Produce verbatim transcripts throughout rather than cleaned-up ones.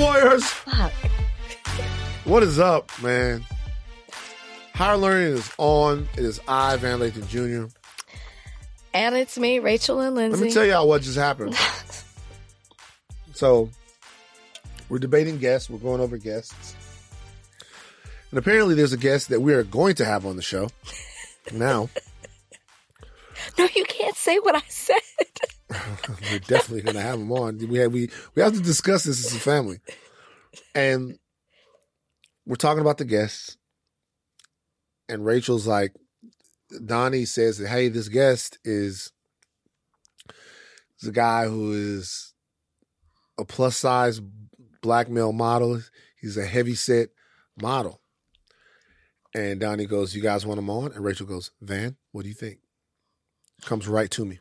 Warriors. Fuck. What is up, man? Higher Learning is on. It is I, Van Lathan Junior And it's me, Rachel and Lindsay. Let me tell y'all what just happened. So, we're debating guests. We're going over guests. And apparently there's a guest that we are going to have on the show now. No, you can't say what I said. We're definitely going to have him on. We have, we, we have to discuss this as a family. And we're talking about the guests. And Rachel's like, Donnie says that, hey, this guest is, is a guy who is a plus-size black male model. He's a heavyset model. And Donnie goes, you guys want him on? And Rachel goes, Van, what do you think? Comes right to me.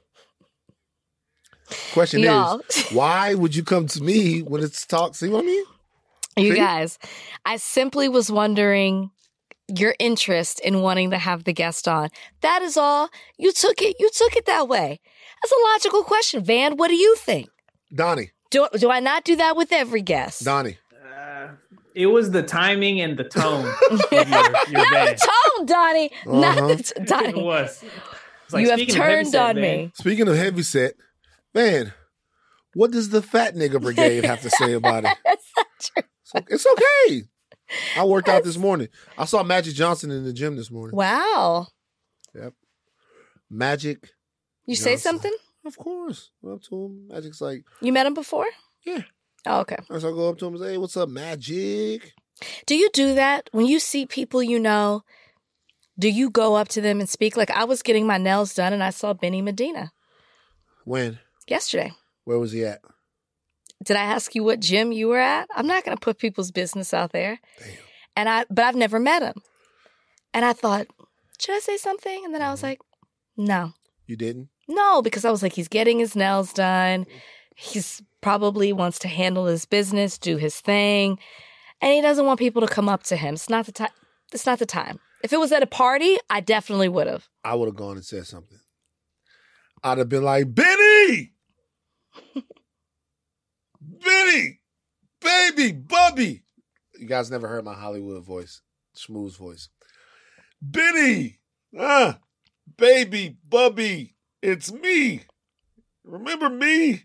Question Y'all. is, why would you come to me when it's talk? See what I mean? You See? guys, I simply was wondering your interest in wanting to have the guest on. That is all. You took it. You took it that way. That's a logical question. Van, what do you think? Donnie. Do, do I not do that with every guest? Donnie. Uh, it was the timing and the tone. of your, your not band. the tone, Donnie. Uh-huh. Not the t- Donnie. It was. Like, you have turned on man, me. Speaking of heavyset, man, what does the fat nigga brigade have to say about it? That's not true. It's, like, it's okay. I worked That's... out this morning. I saw Magic Johnson in the gym this morning. Wow. Yep. Magic. You Johnson. say something? Of course. Go up to him. Magic's like. You met him before? Yeah. Oh, okay. So I go up to him and say, hey, what's up, Magic? Do you do that when you see people you know? Do you go up to them and speak? Like, I was getting my nails done and I saw Benny Medina. When? Yesterday. Where was he at? Did I ask you what gym you were at? I'm not going to put people's business out there. Damn. And I, but I've never met him. And I thought, should I say something? And then I was like, no. You didn't? No, because I was like, he's getting his nails done. He's probably wants to handle his business, do his thing. And he doesn't want people to come up to him. It's not the time. It's not the time. If it was at a party, I definitely would have. I would have gone and said something. I'd have been like, Benny! Benny! Baby! Bubby! You guys never heard my Hollywood voice. Schmooze voice. Benny! Uh, baby! Bubby! It's me! Remember me?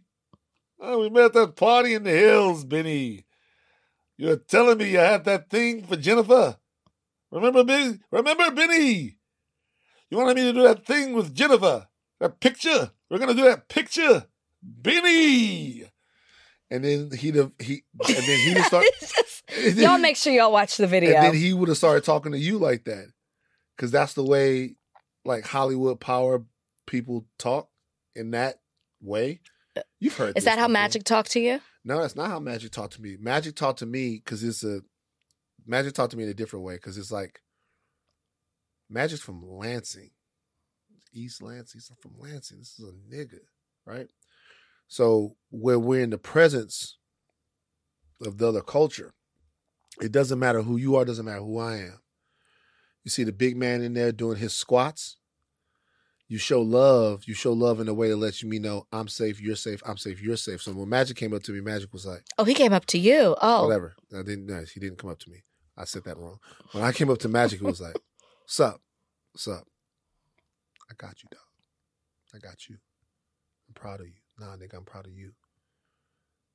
Oh, we met at that party in the hills, Benny. You were telling me you had that thing for Jennifer. Remember, Benny? Remember, Benny? You wanted me to do that thing with Jennifer. That picture. We're going to do that picture. Benny. And then he'd have, he, and then he'd have started. Just, then, y'all make sure y'all watch the video. And then he would have started talking to you like that. Because that's the way, like, Hollywood power people talk in that way. You've heard Is that how before. Magic talked to you? No, that's not how Magic talked to me. Magic talked to me because it's a, Magic talked to me in a different way because it's like, Magic's from Lansing. East Lansing. He's from Lansing. This is a nigga, right? So where we're in the presence of the other culture, it doesn't matter who you are, doesn't matter who I am. You see the big man in there doing his squats. You show love. You show love in a way that lets you me know I'm safe, you're safe, I'm safe, you're safe. So when Magic came up to me, Magic was like, "Oh, he came up to you. Oh, whatever." I didn't. No, he didn't come up to me. I said that wrong. When I came up to Magic, it was like, "Sup, sup. I got you, dog. I got you. I'm proud of you. Nah, nigga, I'm proud of you.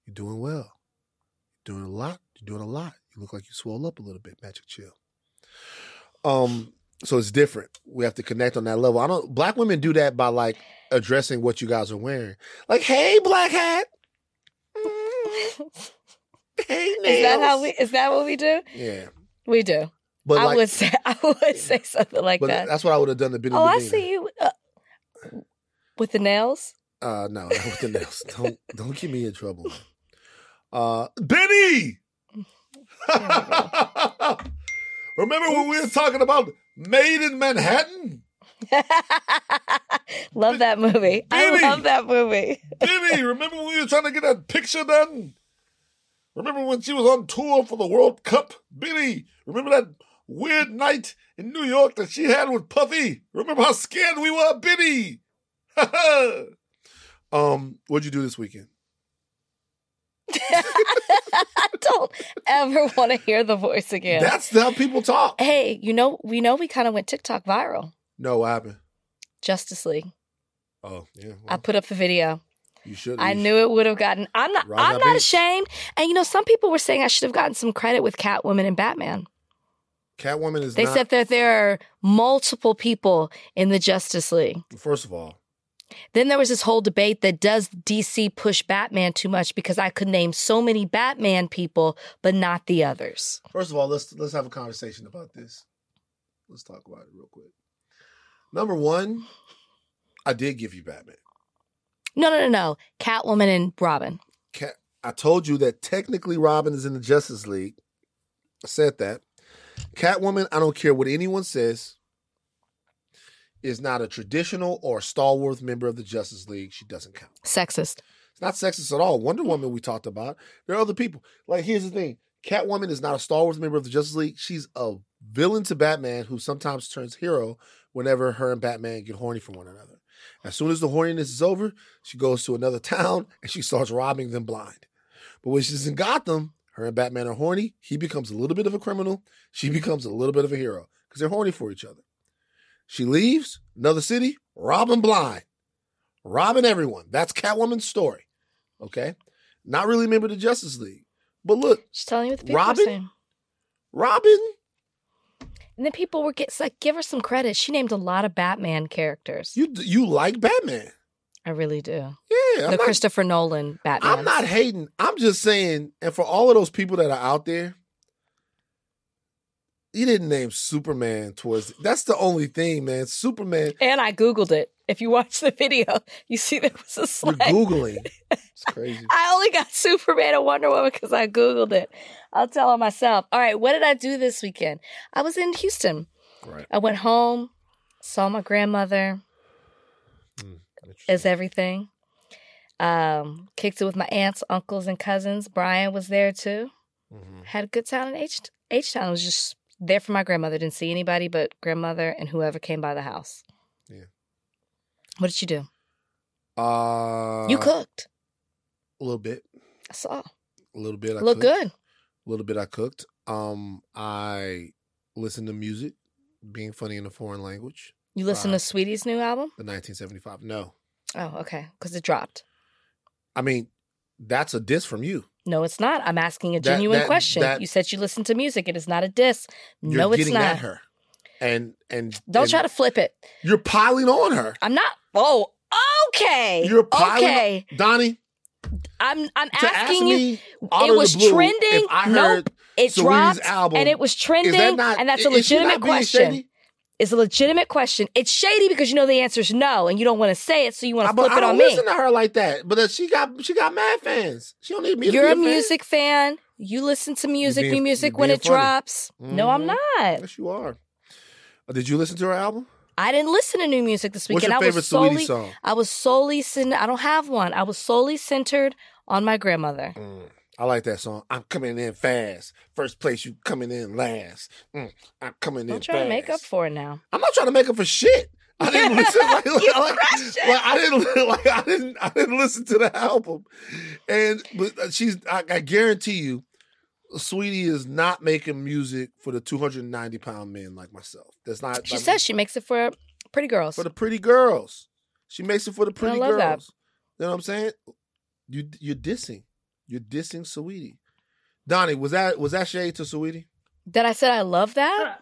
You're doing well. You're doing a lot. You're doing a lot. You look like you swole up a little bit. Magic, chill." Um." So it's different. We have to connect on that level. I don't. Black women do that by like addressing what you guys are wearing. Like, hey, black hat. Mm. Hey, nails. Is that how we? Is that what we do? Yeah, we do. But I like, would say, I would say something like but that. That's what I would have done to Benny. Oh, Medina. I see you uh, with the nails. Uh, no, not with the nails. Don't don't get me in trouble. Uh, Benny. Remember when we were talking about Made in Manhattan? Love B- that movie. Benny, I love that movie. Benny, remember when we were trying to get that picture done? Remember when she was on tour for the World Cup? Benny, remember that weird night in New York that she had with Puffy? Remember how scared we were, Benny? um, what'd you do this weekend? I don't ever want to hear the voice again. That's how people talk. Hey, you know, we know we kind of went TikTok viral. No, what happened? Justice League. Oh, yeah. Well. I put up the video. You should. I knew it would have gotten. I'm not. Right I'm not beach. ashamed. And you know, some people were saying I should have gotten some credit with Catwoman and Batman. Catwoman is. They not... said that there are multiple people in the Justice League. First of all. Then there was this whole debate that does D C push Batman too much, because I could name so many Batman people, but not the others. First of all, let's let's have a conversation about this. Let's talk about it real quick. Number one, I did give you Batman. No, no, no, no. Catwoman and Robin. Cat, I told you that technically Robin is in the Justice League. I said that. Catwoman, I don't care what anyone says, is not a traditional or stalwart member of the Justice League. She doesn't count. Sexist. It's not sexist at all. Wonder Woman we talked about. There are other people. Like, here's the thing. Catwoman is not a stalwart member of the Justice League. She's a villain to Batman who sometimes turns hero whenever her and Batman get horny for one another. As soon as the horniness is over, she goes to another town and she starts robbing them blind. But when she's in Gotham, her and Batman are horny. He becomes a little bit of a criminal. She becomes a little bit of a hero because they're horny for each other. She leaves another city, robbing blind, robbing everyone. That's Catwoman's story. Okay? Not really a member of the Justice League. But look, she's telling you what the people Robin, are saying. Robin. And then people were get, like, give her some credit. She named a lot of Batman characters. You you like Batman? I really do. Yeah, I'm the not, Christopher Nolan Batman. I'm not hating. I'm just saying, and for all of those people that are out there, you didn't name Superman towards. The, that's the only thing, man. Superman. And I Googled it. If you watch the video, you see there was a slide. You're Googling. It's crazy. I only got Superman and Wonder Woman because I Googled it. I'll tell on myself. All right, what did I do this weekend? I was in Houston. Right. I went home, saw my grandmother, mm, as everything. Um, kicked it with my aunts, uncles, and cousins. Brian was there, too. Mm-hmm. Had a good time in H- H-Town. I was just there for my grandmother. Didn't see anybody but grandmother and whoever came by the house. Yeah. What did you do? Uh, you cooked. A little bit. I saw. A little bit. I Looked cooked. good. A little bit I cooked. Um, I listened to music, being funny in a foreign language. You listened to Sweetie's new album? The nineteen seventy-five. No. Oh, okay. Because it dropped. I mean, that's a diss from you. No, it's not. I'm asking a genuine that, that, question. That, you said you listened to music. It is not a diss. No, it's not. You're getting at her. And and don't and try to flip it. You're piling on her. I'm not. Oh, okay. You're piling okay. on Donnie. I'm I'm to asking ask you. It was trending. No, it dropped, album, and it was trending. That not, and that's a legitimate question. It's a legitimate question. It's shady because you know the answer is no, and you don't want to say it, so you want to flip I, but it on me. I don't listen to her like that. But she got she got mad fans. She don't need me. You're to be a, a music fan. fan. You listen to music. Being, new music when it funny. drops. Mm-hmm. No, I'm not. Yes, you are. Did you listen to her album? I didn't listen to new music this weekend. What's your favorite Saweetie song? I was solely centered. I don't have one. I was solely centered on my grandmother. Mm, I like that song. I'm coming in fast. First place, you coming in last. Mm, I'm coming in fast. I'm trying to make up for it now. I'm not trying to make up for shit. I didn't listen. Like, you like, crushed it. Like, I didn't. Like I didn't. I didn't listen to the album. And but she's. I, I guarantee you, Sweetie is not making music for the two hundred ninety pound men like myself. That's not. She I mean, says she makes it for pretty girls. For the pretty girls. She makes it for the pretty I love girls. That. You know what I'm saying? You, you're dissing. You're dissing Saweetie. Donnie, was that was that shade to Saweetie? That I said I love that?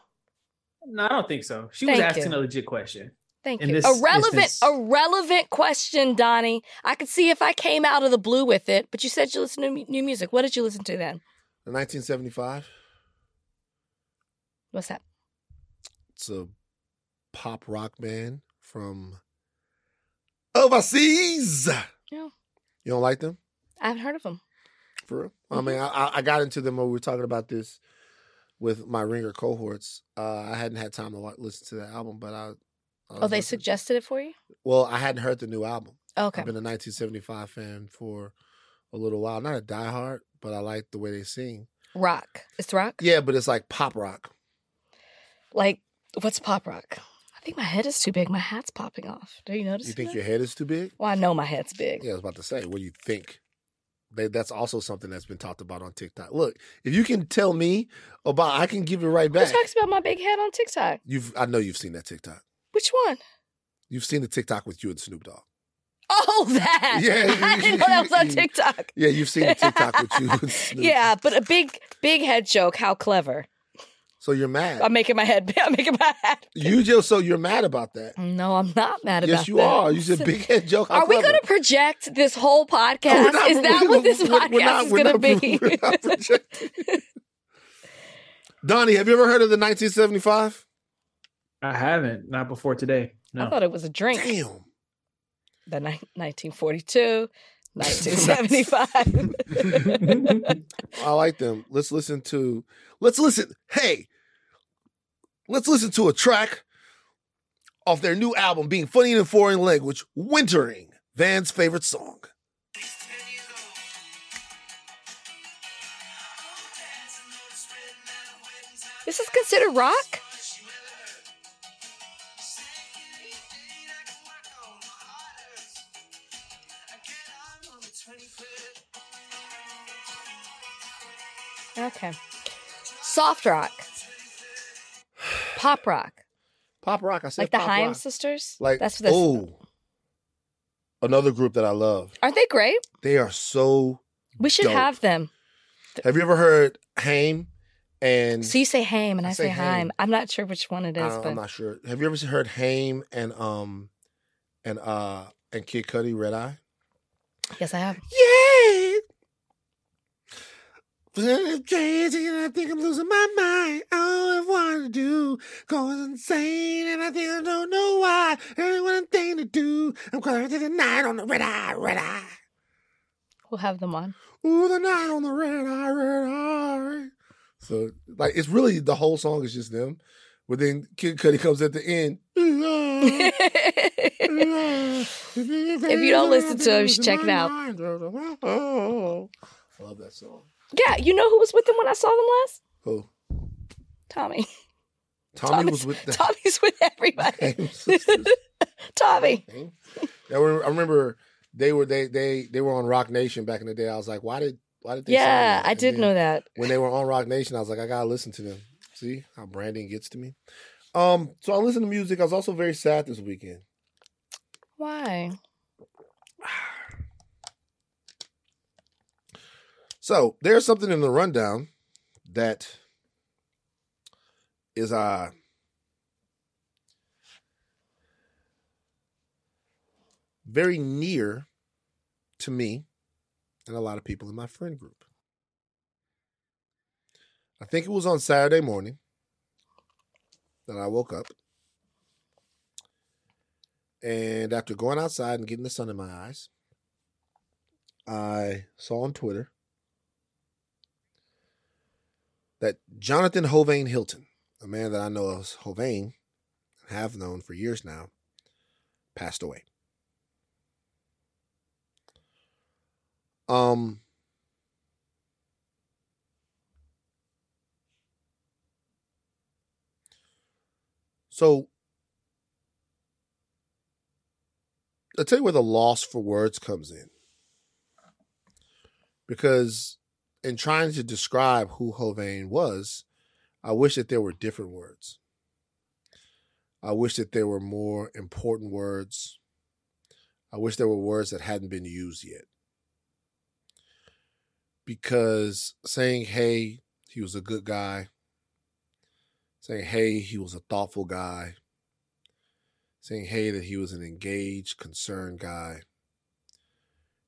No, I don't think so. She Thank was asking you. a legit question. Thank and you. This, a relevant, this... a relevant question, Donnie. I could see if I came out of the blue with it, but you said you listened to new music. What did you listen to then? nineteen seventy-five. What's that? It's a pop rock band from overseas. Yeah. You don't like them? I haven't heard of them. For real? Mm-hmm. I mean, I, I got into them when we were talking about this with my Ringer cohorts. Uh, I hadn't had time to listen to the album, but I... I oh, they suggested it. it for you? Well, I hadn't heard the new album. Oh, okay. I've been a nineteen seventy-five fan for a little while. Not a diehard, but I like the way they sing. Rock. It's rock? Yeah, but it's like pop rock. Like, what's pop rock? I think my head is too big. My hat's popping off. Do you notice? You think that? Your head is too big? Well, I know my head's big. Yeah, I was about to say, what do you think? They, that's also something that's been talked about on TikTok. Look, if you can tell me about, I can give it right back. Who talks about my big head on TikTok? You've, I know you've seen that TikTok. Which one? You've seen the TikTok with you and Snoop Dogg. Oh, that! Yeah, I didn't know that was on TikTok. Yeah, you've seen the TikTok with you and Snoop. Yeah, but a big, big head joke. How clever! So you're mad? I'm making my head. I'm making my head. You just so you're mad about that? No, I'm not mad about that. Yes, you are. You said big head joke. How are clever. We going to project this whole podcast? Not, is that what this we're, podcast we're not, is going to be? We're not projecting. Donnie, have you ever heard of the nineteen seventy-five? I haven't. Not before today. No. I thought it was a drink. Damn. The ni- nineteen forty-two, nineteen seventy-five. I like them. Let's listen to, let's listen, hey, let's listen to a track off their new album, being funny in a foreign language, Wintering, Van's favorite song. This is considered rock? Okay. Soft rock. Pop rock. Pop rock, I said like the pop Haim rock. Sisters? Like, that's what oh, another group that I love. Aren't they great? They are so We should dope. Have them. Have you ever heard Haim and... So you say Haim and I, I say, say Haim. Haim. I'm not sure which one it is. I, but... I'm not sure. Have you ever heard Haim and um and uh and Kid Cudi, Red Eye? Yes, I have. Yeah. Crazy and I think I'm losing my mind. All I want to do goes insane and I think I don't know why. Only one thing to do. I'm crying to the night on the red eye, red eye. We'll have them on. Ooh, the night on the red eye, red eye. So, like, it's really the whole song is just them. But then Kid Cudi comes at the end. If you don't listen to him, you should check it out. I love that song. Yeah, you know who was with them when I saw them last? Who? Tommy. Tommy Tommy's, was with them. Tommy's with everybody. Tommy. I remember they were they they they were on Rock Nation back in the day. I was like, why did why did they? Yeah, I did know that. When they were on Rock Nation, I was like, I gotta listen to them. See how branding gets to me. Um, so I listened to music. I was also very sad this weekend. Why? So there's something in the rundown that is uh very near to me and a lot of people in my friend group. I think it was on Saturday morning that I woke up, and after going outside and getting the sun in my eyes, I saw on Twitter that Jonathan Hovain Hylton, a man that I know as Hovain, have known for years now, passed away. Um, so, I'll tell you where the loss for words comes in. Because... in trying to describe who Hovain was, I wish that there were different words. I wish that there were more important words. I wish there were words that hadn't been used yet. Because saying, hey, he was a good guy. Saying, hey, he was a thoughtful guy. Saying, hey, that he was an engaged, concerned guy.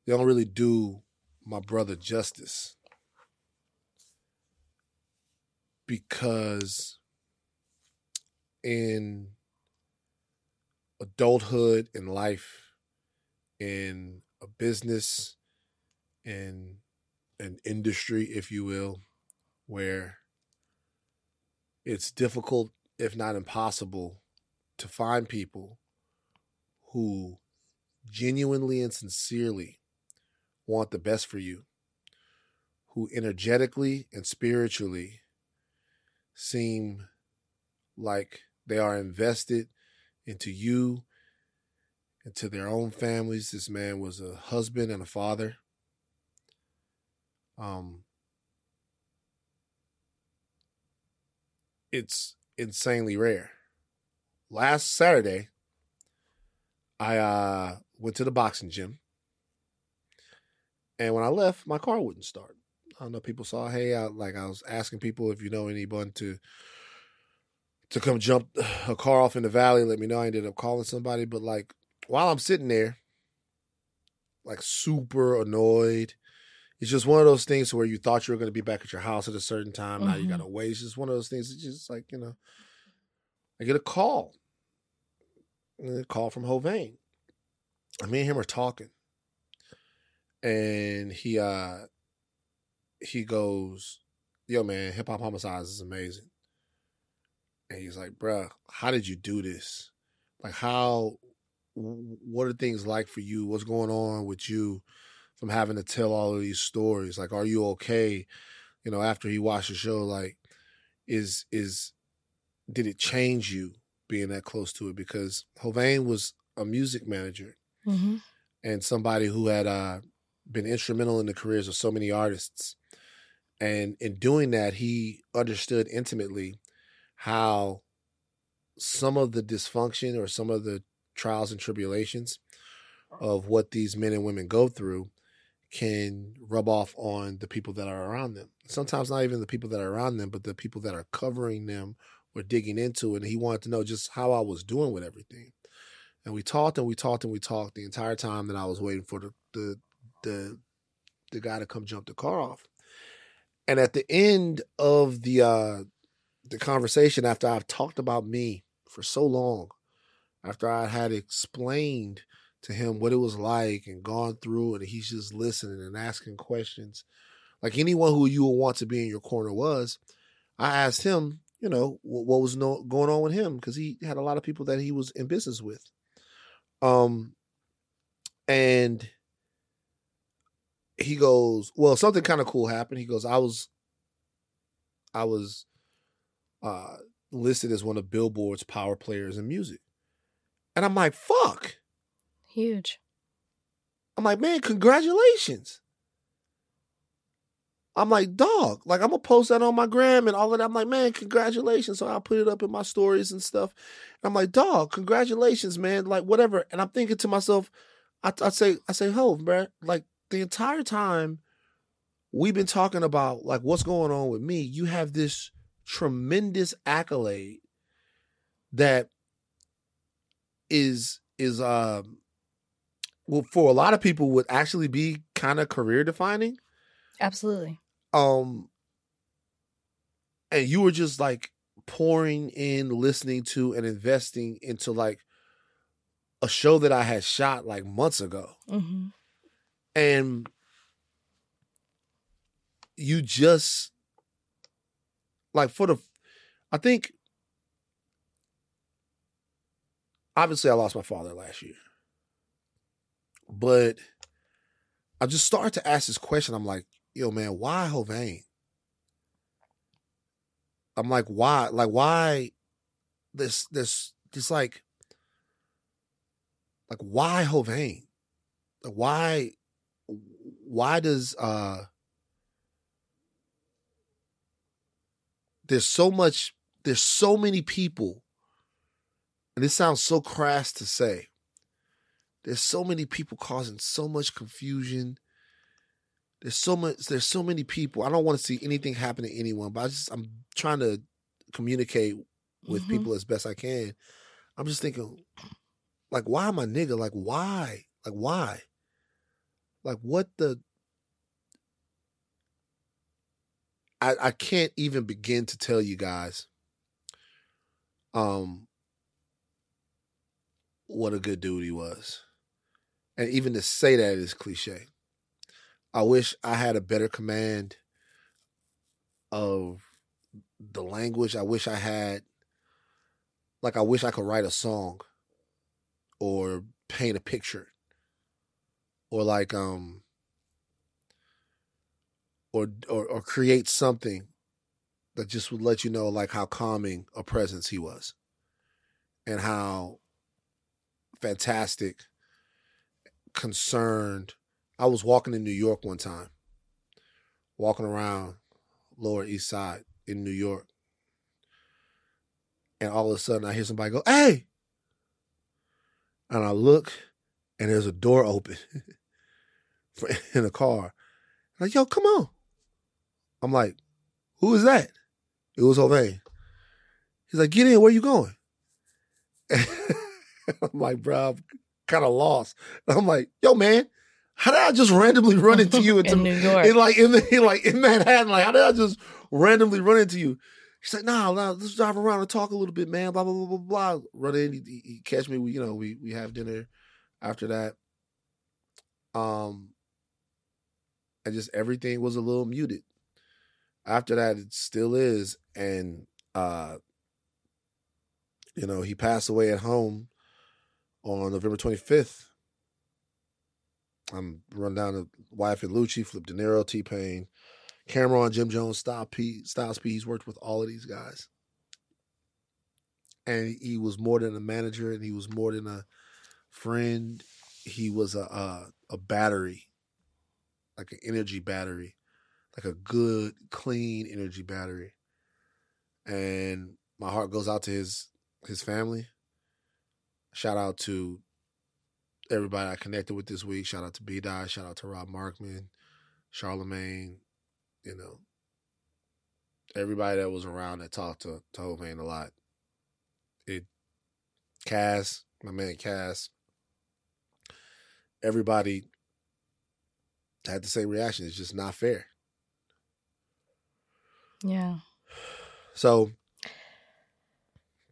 They don't really do my brother justice. Because in adulthood, in life, in a business, in an industry, if you will, where it's difficult, if not impossible, to find people who genuinely and sincerely want the best for you, who energetically and spiritually seem like they are invested into you, into their own families. This man was a husband and a father. Um, it's insanely rare. Last Saturday, I uh, went to the boxing gym. And when I left, my car wouldn't start. I know people saw, hey, I, like I was asking people if you know anyone to to come jump a car off in the valley, let me know. I ended up calling somebody. But like while I'm sitting there, like super annoyed, it's just one of those things where you thought you were going to be back at your house at a certain time. Mm-hmm. Now you got to wait. It's just one of those things. It's just like, you know, I get a call. A call from Hovain. And me and him are talking. And he uh, he goes, yo, man, Hip Hop Homicides is amazing. And he's like, bruh, how did you do this? Like, how, what are things like for you? What's going on with you from having to tell all of these stories? Like, are you okay? You know, after he watched the show, like, is, is did it change you being that close to it? Because Hovain was a music manager mm-hmm. and somebody who had uh, been instrumental in the careers of so many artists. And in doing that, he understood intimately how some of the dysfunction or some of the trials and tribulations of what these men and women go through can rub off on the people that are around them. Sometimes not even the people that are around them, but the people that are covering them or digging into it. And he wanted to know just how I was doing with everything. And we talked and we talked and we talked the entire time that I was waiting for the the the, the guy to come jump the car off. And at the end of the uh the conversation, after I've talked about me for so long, after I had explained to him what it was like and gone through, and he's just listening and asking questions like anyone who you would want to be in your corner was, I asked him, you know, what, what was no, going on with him, because he had a lot of people that he was in business with. Um, and he goes, well, something kind of cool happened. He goes, I was, I was, Uh, listed as one of Billboard's power players in music. And I'm like, fuck. Huge. I'm like, man, congratulations. I'm like, dog, like I'm going to post that on my gram and all of that. I'm like, man, congratulations. So I put it up in my stories and stuff. And I'm like, dog, congratulations, man. Like whatever. And I'm thinking to myself, I, I say, I say, Hov, man, like the entire time we've been talking about like what's going on with me, you have this tremendous accolade that is is um well, for a lot of people would actually be kind of career defining. Absolutely. Um and you were just like pouring in, listening to and investing into like a show that I had shot like months ago. Mm-hmm. And you just Like for the, I think, obviously I lost my father last year, but I just started to ask this question. I'm like, yo man, why Hovain? I'm like, why, like why this, this, this like, like why Hovain? Like why, why does, uh, There's so much, there's so many people, and this sounds so crass to say, there's so many people causing so much confusion. There's so much, there's so many people. I don't want to see anything happen to anyone, but I just, I'm trying to communicate with mm-hmm. people as best I can. I'm just thinking, like, why my nigga? Like, why? Like, why? Like, what the... I, I can't even begin to tell you guys um, what a good dude he was. And even to say that is cliche. I wish I had a better command of the language. I wish I had, like, I wish I could write a song or paint a picture or like, um, Or, or or create something that just would let you know like how calming a presence he was and how fantastic, concerned. I was walking in New York one time walking around Lower East Side in New York. And all of a sudden I hear somebody go, hey! And I look, and there's a door open in a car. I'm like, yo, come on. I'm like, who is that? It was Hovain. He's like, get in, where you going? And I'm like, bro, I'm kind of lost. And I'm like, yo, man, how did I just randomly run into you? Into, in New York. In like, in, the, in, like, in Manhattan, like, how did I just randomly run into you? She's like, nah, nah, let's drive around and talk a little bit, man, blah, blah, blah, blah, blah. Run in, he, he catch me, we, you know, we we have dinner after that. Um, and just everything was a little muted. After that, it still is. And, uh, you know, he passed away at home on November twenty-fifth. I'm run down to Wyatt Lucci, Flip De Niro, T-Pain, Cameron, Jim Jones, Styles P, Styles P. He's worked with all of these guys. And he was more than a manager, and he was more than a friend. He was a a, a battery, like an energy battery, like a good, clean energy battery. And my heart goes out to his his family. Shout out to everybody I connected with this week. Shout out to B-Dye. Shout out to Rob Markman, Charlemagne, you know, everybody that was around that talked to, to Hovain a lot. It, Cass, my man Cass, everybody had the same reaction. It's just not fair. Yeah. So,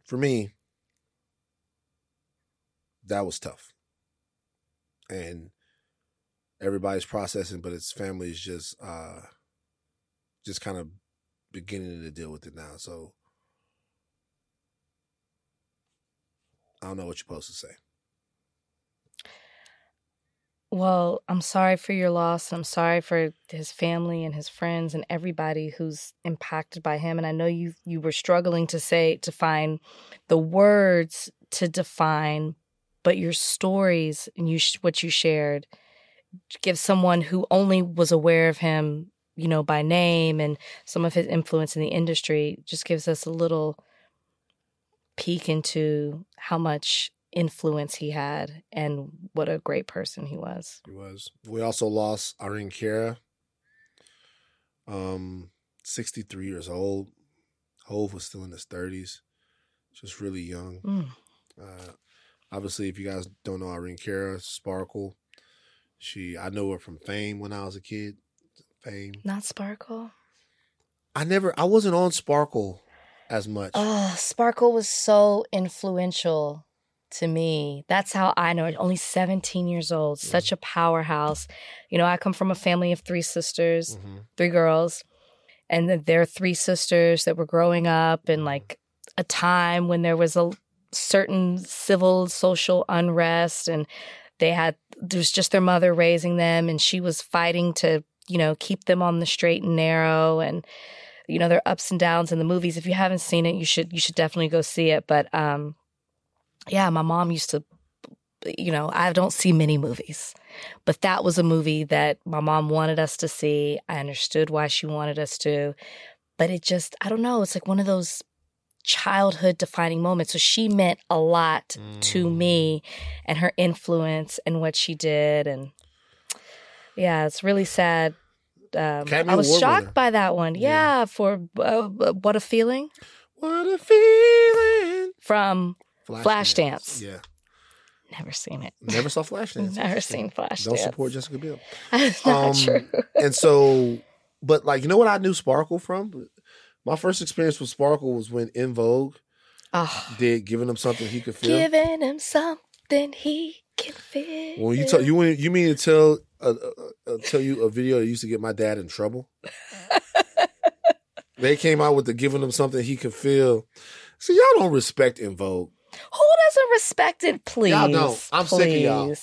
for me, that was tough. And everybody's processing, but its family is just uh, just kind of beginning to deal with it now. So I don't know what you're supposed to say. Well, I'm sorry for your loss. I'm sorry for his family and his friends and everybody who's impacted by him. And I know you you were struggling to say, to find the words to define. But your stories and you what you shared give someone who only was aware of him, you know, by name and some of his influence in the industry, just gives us a little peek into how much influence he had and what a great person he was. He was. We also lost Irene Cara, um, sixty-three years old. Hov was still in his thirties, just really young. Mm. Uh, Obviously, if you guys don't know Irene Cara, Sparkle, she I know her from Fame when I was a kid. Fame. Not Sparkle? I never, I wasn't on Sparkle as much. Oh, Sparkle was so influential to me. That's how I know it. Only seventeen years old, mm-hmm. Such a powerhouse. You know, I come from a family of three sisters, mm-hmm. three girls, and there are three sisters that were growing up in like a time when there was a certain civil, social unrest, and they had, there was just their mother raising them, and she was fighting to, you know, keep them on the straight and narrow, and, you know, their ups and downs in the movies. If you haven't seen it, you should, you should definitely go see it. But, um, yeah, my mom used to, you know, I don't see many movies, but that was a movie that my mom wanted us to see. I understood why she wanted us to, but it just, I don't know. It's like one of those childhood defining moment. So she meant a lot mm. to me, and her influence and what she did. And yeah, it's really sad. Um, I was War shocked Winner. By that one. Yeah. yeah for uh, What a Feeling. What a Feeling. From Flash, Flash Dance. Dance. Yeah. Never seen it. Never saw Flash Dance. Never seen Flash Don't Dance. Don't support Jessica Biel. That's not um, true. And so, but like, you know what I knew Sparkle from? My first experience with Sparkle was when En Vogue oh. did Giving Him Something He Could Feel. Giving him something he can feel. When you tell you when, you mean to tell uh, uh, tell you a video that used to get my dad in trouble? They came out with the Giving Him Something He Could Feel. See, y'all don't respect En Vogue. Who doesn't respect it? Please, y'all don't. I'm please. sick of y'all.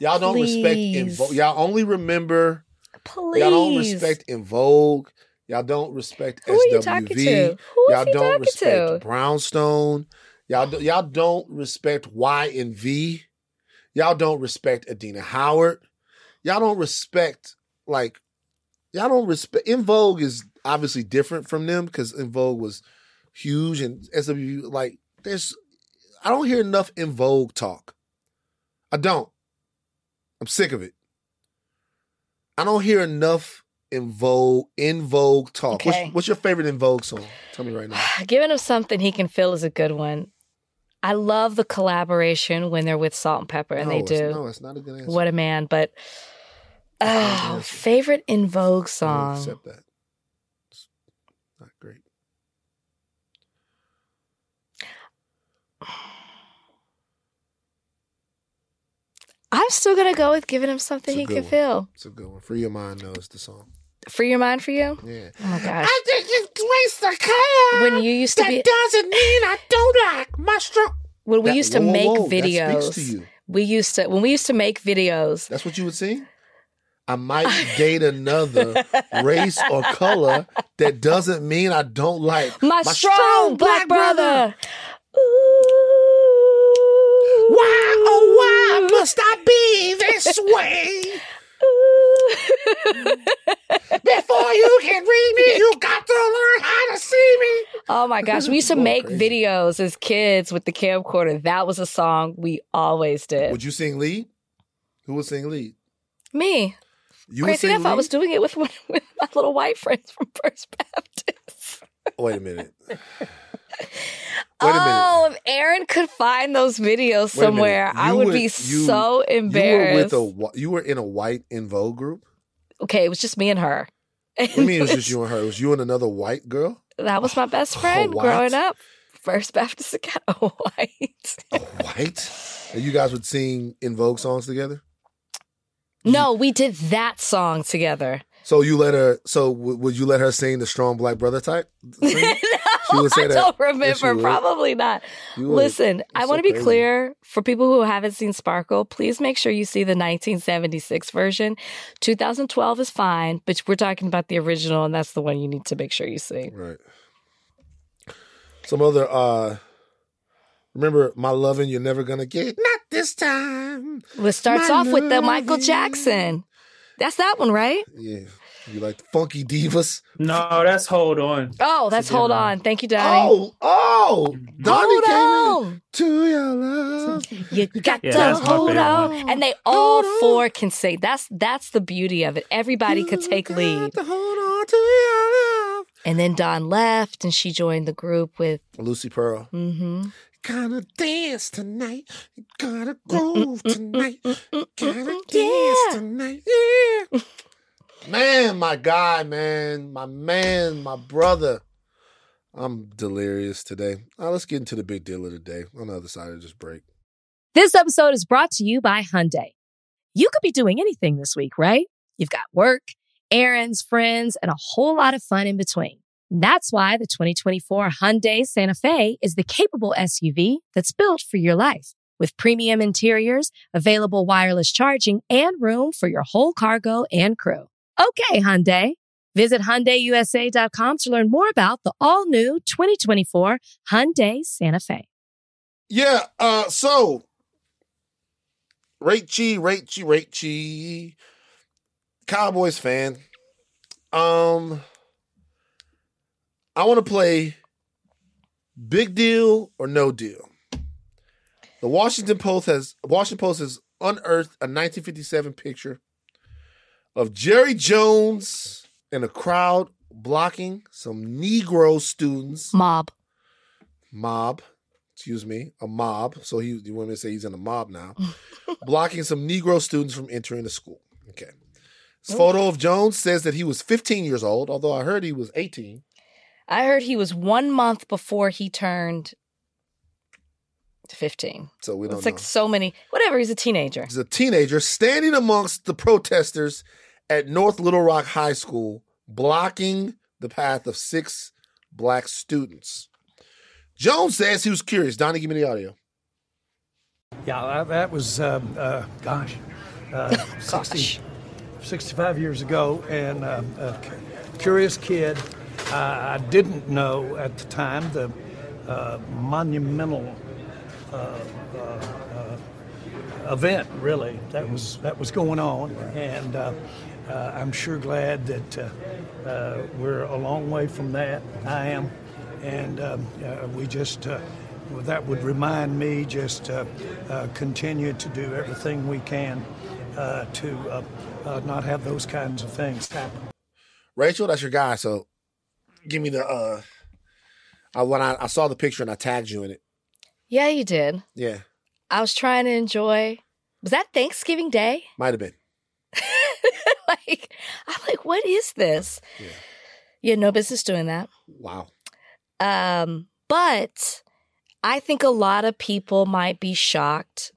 Y'all don't please. respect En Vogue. Y'all only remember. Please, y'all don't respect En Vogue. Y'all don't respect Who S W V. Who are you talking to? Who y'all is he don't talking respect to? Brownstone. Y'all do, y'all don't respect Y and V. Y'all don't respect Adina Howard. Y'all don't respect like y'all don't respect. En Vogue is obviously different from them because En Vogue was huge and S W V. Like, there's, I don't hear enough En Vogue talk. I don't. I'm sick of it. I don't hear enough En Vogue, En Vogue talk. Okay. What's, what's your favorite En Vogue song? Tell me right now. Giving Him Something He Can Feel is a good one. I love the collaboration when they're with Salt and Pepper, and no, they do. It's, no, it's not a good answer. What a man, but oh, favorite En Vogue song. I don't accept that. It's not great. I'm still going to go with Giving Him Something He Can Feel. It's a good one. Free Your Mind, though, is the song. Free Your Mind for you? Yeah. Oh, my gosh. I think it's waste of color. When you used to that be... That doesn't mean I don't like my strong... When we that, used to whoa, make whoa, videos... That speaks to you. We used to... When we used to make videos... That's what you would sing? I might date another race or color. That doesn't mean I don't like my, my strong, strong black, black brother. brother. Ooh. Why, oh, why must I be this way? Before you can read me, you got to learn how to see me. Oh my gosh, we used to make crazy. videos as kids with the camcorder. That was a song we always did. Would you sing lead? Who would sing lead? Me. You Crazy would sing enough, lead? I was doing it with, one, with my little white friends from First Baptist. Wait a minute. Wait a minute. Oh, if Aaron could find those videos somewhere, I would were, be you, so embarrassed. You were, with a, you were in a white En Vogue group? Okay, it was just me and her. What do you mean it was just you and her? It was you and another white girl? That was my best friend oh, growing up. First Baptist Academy. A white. A white? And you guys would sing En Vogue songs together? No, we did that song together. So you let her, so w- would you let her sing the strong black brother type? No, I don't remember. Probably not. Listen, I want to be clear for people who haven't seen Sparkle, please make sure you see the nineteen seventy-six version. twenty twelve is fine, but we're talking about the original, and that's the one you need to make sure you see. Right. Some other, uh, remember My Lovin' You're Never Gonna Get? Not this time. Well, it starts off with the Michael Jackson. That's that one, right? Yeah. You like the funky divas? No, that's Hold On. Oh, that's Hold On. Thank you, Donnie. Oh, oh. Donnie came in to your love. You got to hold on. And they all four can sing. That's that's the beauty of it. Everybody could take lead. You got to hold on to your love. And then Don left, and she joined the group with... Lucy Pearl. Mm-hmm. Gotta dance tonight. Gotta groove tonight. Gotta dance tonight. Yeah. Man, my guy, man. My man, my brother. I'm delirious today. All right, let's get into the big deal of the day on the other side of this break. This episode is brought to you by Hyundai. You could be doing anything this week, right? You've got work, errands, friends, and a whole lot of fun in between. That's why the twenty twenty-four Hyundai Santa Fe is the capable S U V that's built for your life. With premium interiors, available wireless charging, and room for your whole cargo and crew. Okay, Hyundai. Visit Hyundai U S A dot com to learn more about the all-new twenty twenty-four Hyundai Santa Fe. Yeah, uh, so, Rachie, Rachie, Rachie, Cowboys fan. Um... I want to play Big Deal or No Deal. The Washington Post has Washington Post has unearthed a nineteen fifty-seven picture of Jerry Jones and a crowd blocking some Negro students. Mob. Mob. Excuse me. A mob. So he, you want me to say he's in a mob now. Blocking some Negro students from entering the school. Okay. This Ooh. photo of Jones says that he was fifteen years old, although I heard he was eighteen. I heard he was one month before he turned fifteen. So we don't It's like know. so many. Whatever, he's a teenager. He's a teenager standing amongst the protesters at North Little Rock High School, blocking the path of six black students. Jones says he was curious. Donnie, give me the audio. Yeah, that was, uh, uh, gosh, uh, gosh. sixty, sixty-five years ago, and uh, a curious kid. I didn't know at the time the uh, monumental uh, uh, uh, event, really, that was that was going on, and uh, uh, I'm sure glad that uh, uh, we're a long way from that. I am. And um, uh, we just, uh, well, that would remind me just uh, uh, continue to do everything we can uh, to uh, uh, not have those kinds of things happen. Rachel, that's your guy. So give me the, uh, I, when I, I saw the picture and I tagged you in it. Yeah, you did. Yeah. I was trying to enjoy, was that Thanksgiving Day? Might have been. like, I'm like, what is this? Yeah. You had no business doing that. Wow. Um, but I think a lot of people might be shocked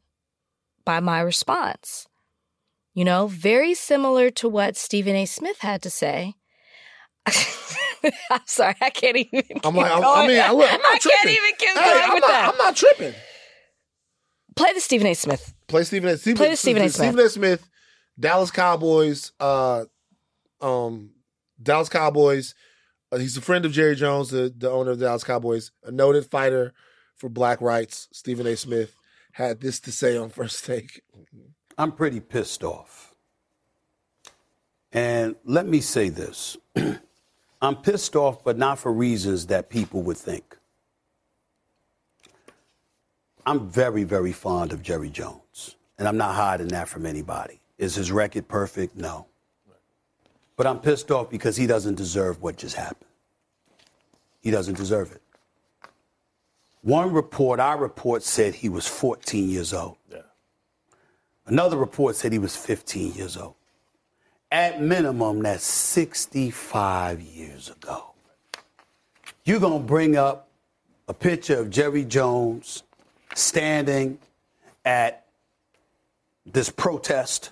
by my response. You know, very similar to what Stephen A. Smith had to say. I'm sorry, I can't even keep I'm like, going. I mean, I, look, I'm not I tripping. can't even keep hey, going I'm with not, that. I'm not tripping. Play the Stephen A. Smith. Play Stephen A. Stephen, Play the Stephen A. Smith. Stephen A. Smith, Dallas Cowboys, uh, um, Dallas Cowboys. Uh, he's a friend of Jerry Jones, the, the owner of the Dallas Cowboys, a noted fighter for black rights. Stephen A. Smith had this to say on First Take. I'm pretty pissed off. And let me say this. I'm pissed off, but not for reasons that people would think. I'm very, very fond of Jerry Jones, and I'm not hiding that from anybody. Is his record perfect? No. But I'm pissed off because he doesn't deserve what just happened. He doesn't deserve it. One report, our report, said he was fourteen years old. Yeah. Another report said he was fifteen years old. At minimum, that's sixty-five years ago. You're going to bring up a picture of Jerry Jones standing at this protest,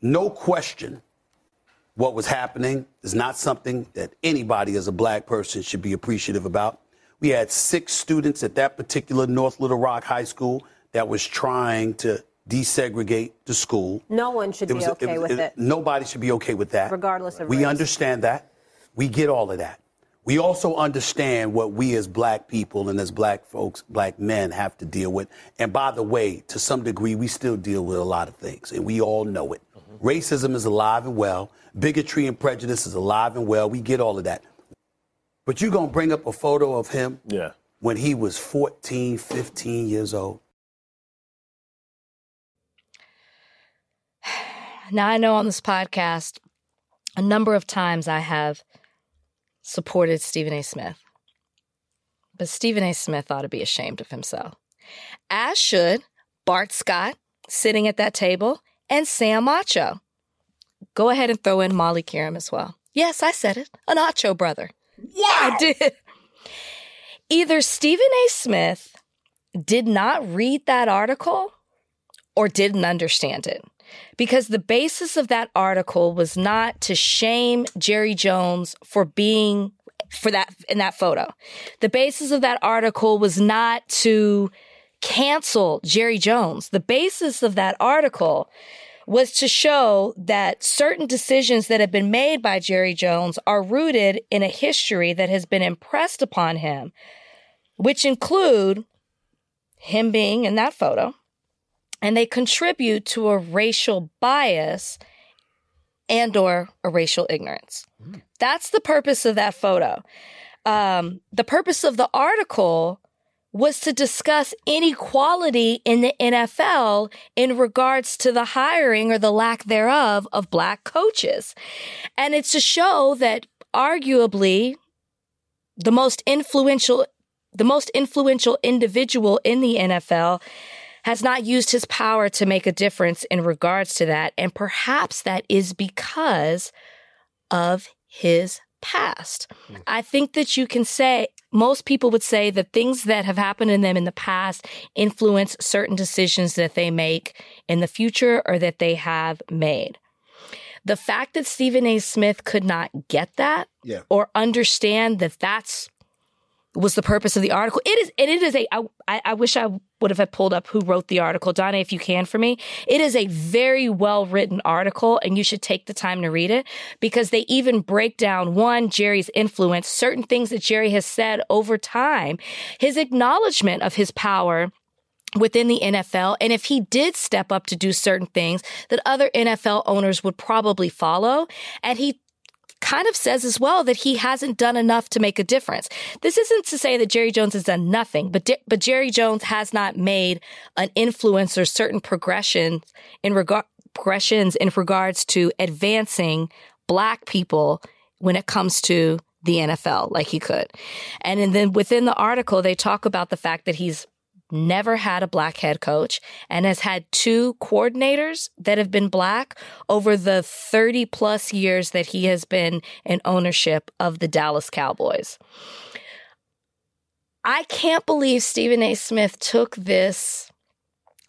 no question. What was happening is not something that anybody as a black person should be appreciative about. We had six students at that particular North Little Rock High School that was trying to desegregate the school. No one should be okay with it. Nobody should be okay with that. Regardless of race. We understand that. We get all of that. We also understand what we as black people and as black folks, black men have to deal with. And by the way, to some degree, we still deal with a lot of things, and we all know it. Racism is alive and well. Bigotry and prejudice is alive and well. We get all of that. But you're going to bring up a photo of him yeah. when he was fourteen, fifteen years old? Now, I know on this podcast, a number of times I have supported Stephen A. Smith. But Stephen A. Smith ought to be ashamed of himself. As should Bart Scott, sitting at that table, and Sam Ocho. Go ahead and throw in Molly Karam as well. Yes, I said it. An Ocho brother. Yeah, I did. Either Stephen A. Smith did not read that article or didn't understand it. Because the basis of that article was not to shame Jerry Jones for being for that in that photo. The basis of that article was not to cancel Jerry Jones. The basis of that article was to show that certain decisions that have been made by Jerry Jones are rooted in a history that has been impressed upon him, which include him being in that photo, and they contribute to a racial bias and or a racial ignorance. Mm. That's the purpose of that photo. Um, the purpose of the article was to discuss inequality in the N F L in regards to the hiring or the lack thereof of black coaches. And it's to show that arguably the most influential, the most influential individual in the N F L has not used his power to make a difference in regards to that. And perhaps that is because of his past. I think that you can say, most people would say that things that have happened in them in the past influence certain decisions that they make in the future or that they have made. The fact that Stephen A. Smith could not get that yeah. or understand that that's was the purpose of the article. It is, and it is a, I, I wish I would have pulled up who wrote the article. Donna, if you can for me, it is a very well-written article and you should take the time to read it because they even break down, one, Jerry's influence, certain things that Jerry has said over time, his acknowledgement of his power within the N F L. And if he did step up to do certain things, that other N F L owners would probably follow. And he kind of says as well that he hasn't done enough to make a difference. This isn't to say that Jerry Jones has done nothing, but De- but Jerry Jones has not made an influence or certain progression in regard progressions in regards to advancing Black people when it comes to the N F L like he could. And, and then within the article, they talk about the fact that he's never had a Black head coach and has had two coordinators that have been Black over the thirty plus years that he has been in ownership of the Dallas Cowboys. I can't believe Stephen A. Smith took this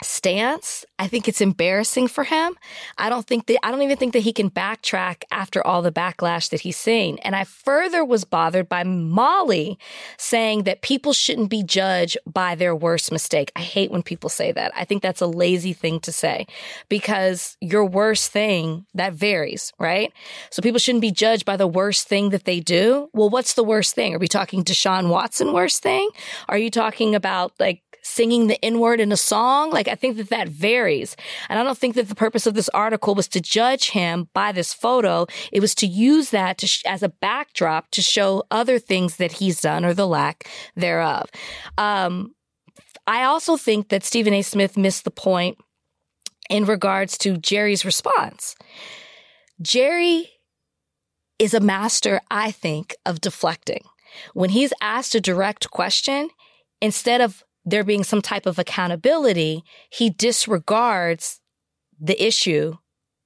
stance. I think it's embarrassing for him. I don't think that, I don't even think that he can backtrack after all the backlash that he's seen. And I further was bothered by Molly saying that people shouldn't be judged by their worst mistake. I hate when people say that. I think that's a lazy thing to say because your worst thing, that varies, right? So people shouldn't be judged by the worst thing that they do. Well, what's the worst thing? Are we talking Deshaun Watson worst thing? Are you talking about like singing the N-word in a song? Like, I think that that varies. And I don't think that the purpose of this article was to judge him by this photo. It was to use that to sh- as a backdrop to show other things that he's done or the lack thereof. Um, I also think that Stephen A. Smith missed the point in regards to Jerry's response. Jerry is a master, I think, of deflecting. When he's asked a direct question, instead of there being some type of accountability, he disregards the issue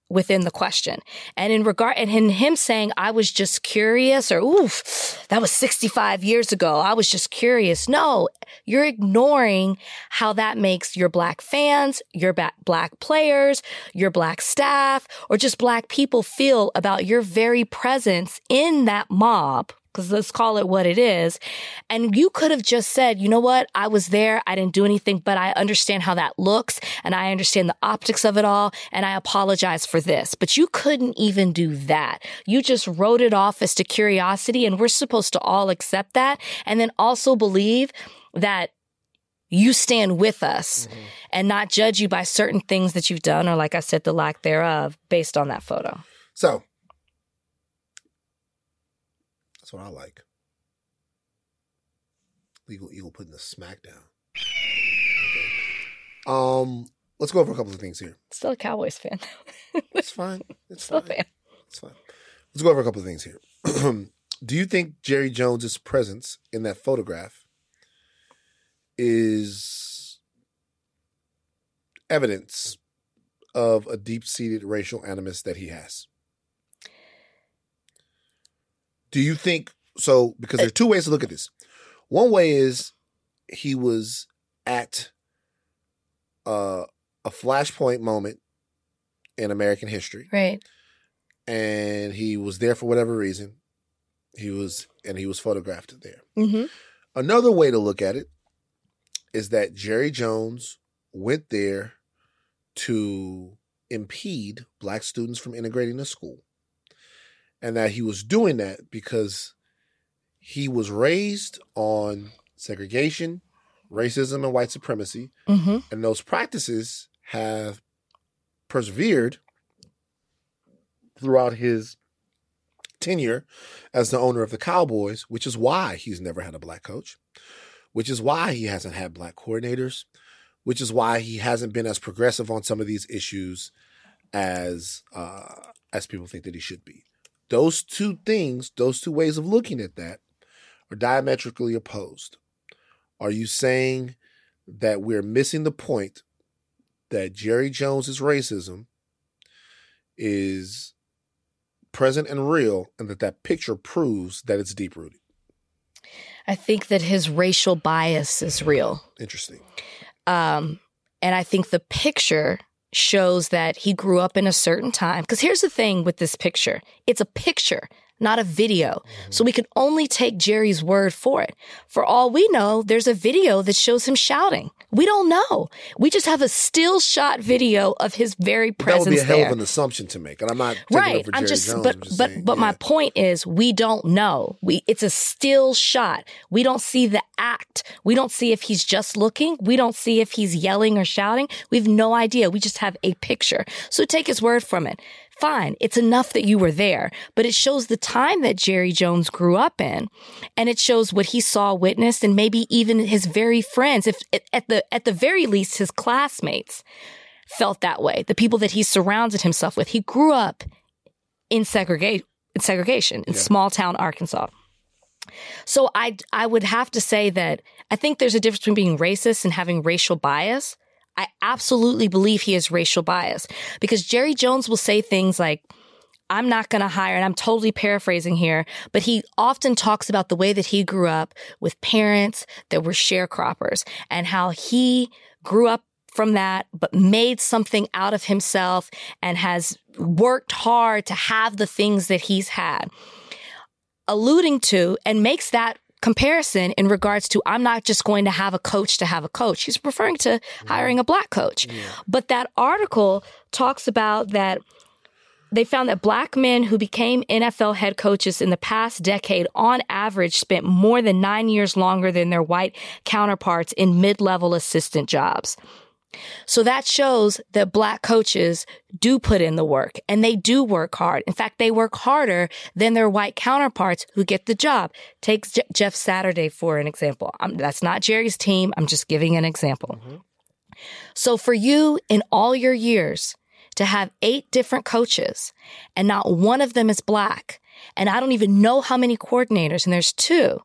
within the question. And in regard, and in him saying, I was just curious, or, oof, that was sixty-five years ago. I was just curious. No, you're ignoring how that makes your Black fans, your ba- Black players, your Black staff, or just Black people feel about your very presence in that mob. Because let's call it what it is. And you could have just said, you know what? I was there. I didn't do anything, but I understand how that looks. And I understand the optics of it all. And I apologize for this. But you couldn't even do that. You just wrote it off as to curiosity. And we're supposed to all accept that. And then also believe that you stand with us mm-hmm. and not judge you by certain things that you've done. Or like I said, the lack thereof based on that photo. So. What I like. Legal Eagle putting the smack down. Okay. Um, let's go over a couple of things here. Still a Cowboys fan. It's fine. It's Still fine. A fan. It's fine. Let's go over a couple of things here. Do you think Jerry Jones's presence in that photograph is evidence of a deep-seated racial animus that he has? Do you think so? Because there are two ways to look at this. One way is he was at uh, a flashpoint moment in American history, right? And he was there for whatever reason. He was, and he was photographed there. Mm-hmm. Another way to look at it is that Jerry Jones went there to impede Black students from integrating to school. And that he was doing that because he was raised on segregation, racism, and white supremacy. Mm-hmm. And those practices have persevered throughout his tenure as the owner of the Cowboys, which is why he's never had a Black coach, which is why he hasn't had Black coordinators, which is why he hasn't been as progressive on some of these issues as uh, as people think that he should be. Those two things, those two ways of looking at that are diametrically opposed. Are you saying that we're missing the point that Jerry Jones's racism is present and real and that that picture proves that it's deep-rooted? I think that his racial bias is real. Interesting. Um, and I think the picture shows that he grew up in a certain time. Because here's the thing with this picture. It's a picture, not a video. So we can only take Jerry's word for it. For all we know, there's a video that shows him shouting. We don't know. We just have a still shot video of his very presence there. That would be a hell there. of an assumption to make, and I'm not taking right. it for Jerry I'm just, Jones. But I'm just but saying, but yeah. my point is, we don't know. We it's a still shot. We don't see the act. We don't see if he's just looking. We don't see if he's yelling or shouting. We have no idea. We just have a picture. So take his word from it. Fine, it's enough that you were there, but it shows the time that Jerry Jones grew up in, and it shows what he saw, witnessed, and maybe even his very friends, if at the at the very least his classmates felt that way, the people that he surrounded himself with. He grew up in segregation, in segregation in yeah. small town Arkansas. So I I would have to say that I think there's a difference between being racist and having racial bias. I absolutely believe he has racial bias because Jerry Jones will say things like, I'm not going to hire, and I'm totally paraphrasing here, but he often talks about the way that he grew up with parents that were sharecroppers and how he grew up from that, but made something out of himself and has worked hard to have the things that he's had, alluding to and makes that comparison in regards to, I'm not just going to have a coach to have a coach. He's referring to hiring a black coach. Yeah. But that article talks about that they found that black men who became N F L head coaches in the past decade, on average, spent more than nine years longer than their white counterparts in mid-level assistant jobs. So that shows that black coaches do put in the work and they do work hard. In fact, they work harder than their white counterparts who get the job. Take Je- Jeff Saturday for an example. I'm, that's not Jerry's team. I'm just giving an example. Mm-hmm. So for you in all your years to have eight different coaches and not one of them is black, and I don't even know how many coordinators, and there's two.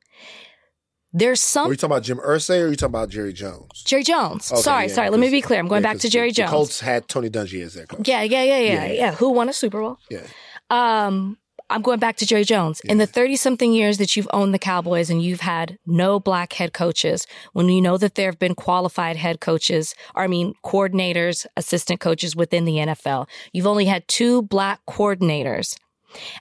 There's some. Are you talking about Jim Irsay or are you talking about Jerry Jones? Jerry Jones. Okay, sorry, yeah, sorry. Let me be clear. I'm going yeah, back to Jerry the, Jones. The Colts had Tony Dungy as their coach. Yeah, yeah, yeah, yeah, yeah. yeah. Who won a Super Bowl? Yeah. Um, I'm going back to Jerry Jones. Yeah. In the thirty-something years that you've owned the Cowboys and you've had no black head coaches, when you know that there have been qualified head coaches, or I mean coordinators, assistant coaches within the N F L, you've only had two black coordinators.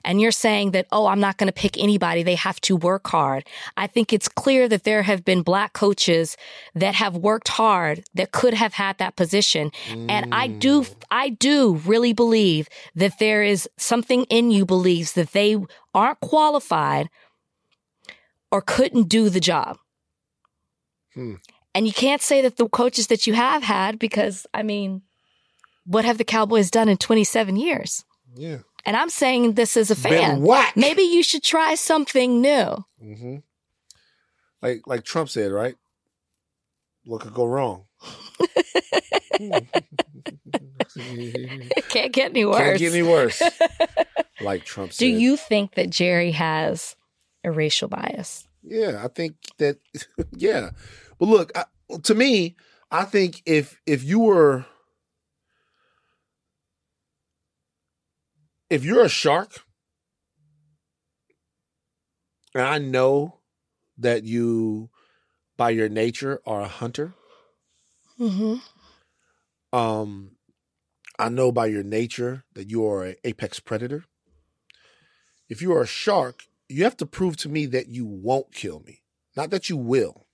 And you're saying that, oh, I'm not going to pick anybody. They have to work hard. I think it's clear that there have been black coaches that have worked hard that could have had that position. Mm. And I do, I do really believe that there is something in you believes that they aren't qualified or couldn't do the job. Hmm. And you can't say that the coaches that you have had, because, I mean, what have the Cowboys done in twenty-seven years? Yeah. And I'm saying this as a fan. Maybe you should try something new. Mm-hmm. Like like Trump said, right? What could go wrong? It can't get any worse. Can't get any worse. Like Trump said. Do you think that Jerry has a racial bias? Yeah, I think that. Yeah, but look, I, to me, I think if if you were. If you're a shark, and I know that you, by your nature, are a hunter. Mm-hmm. Um, I know by your nature that you are an apex predator. If you are a shark, you have to prove to me that you won't kill me, not that you will.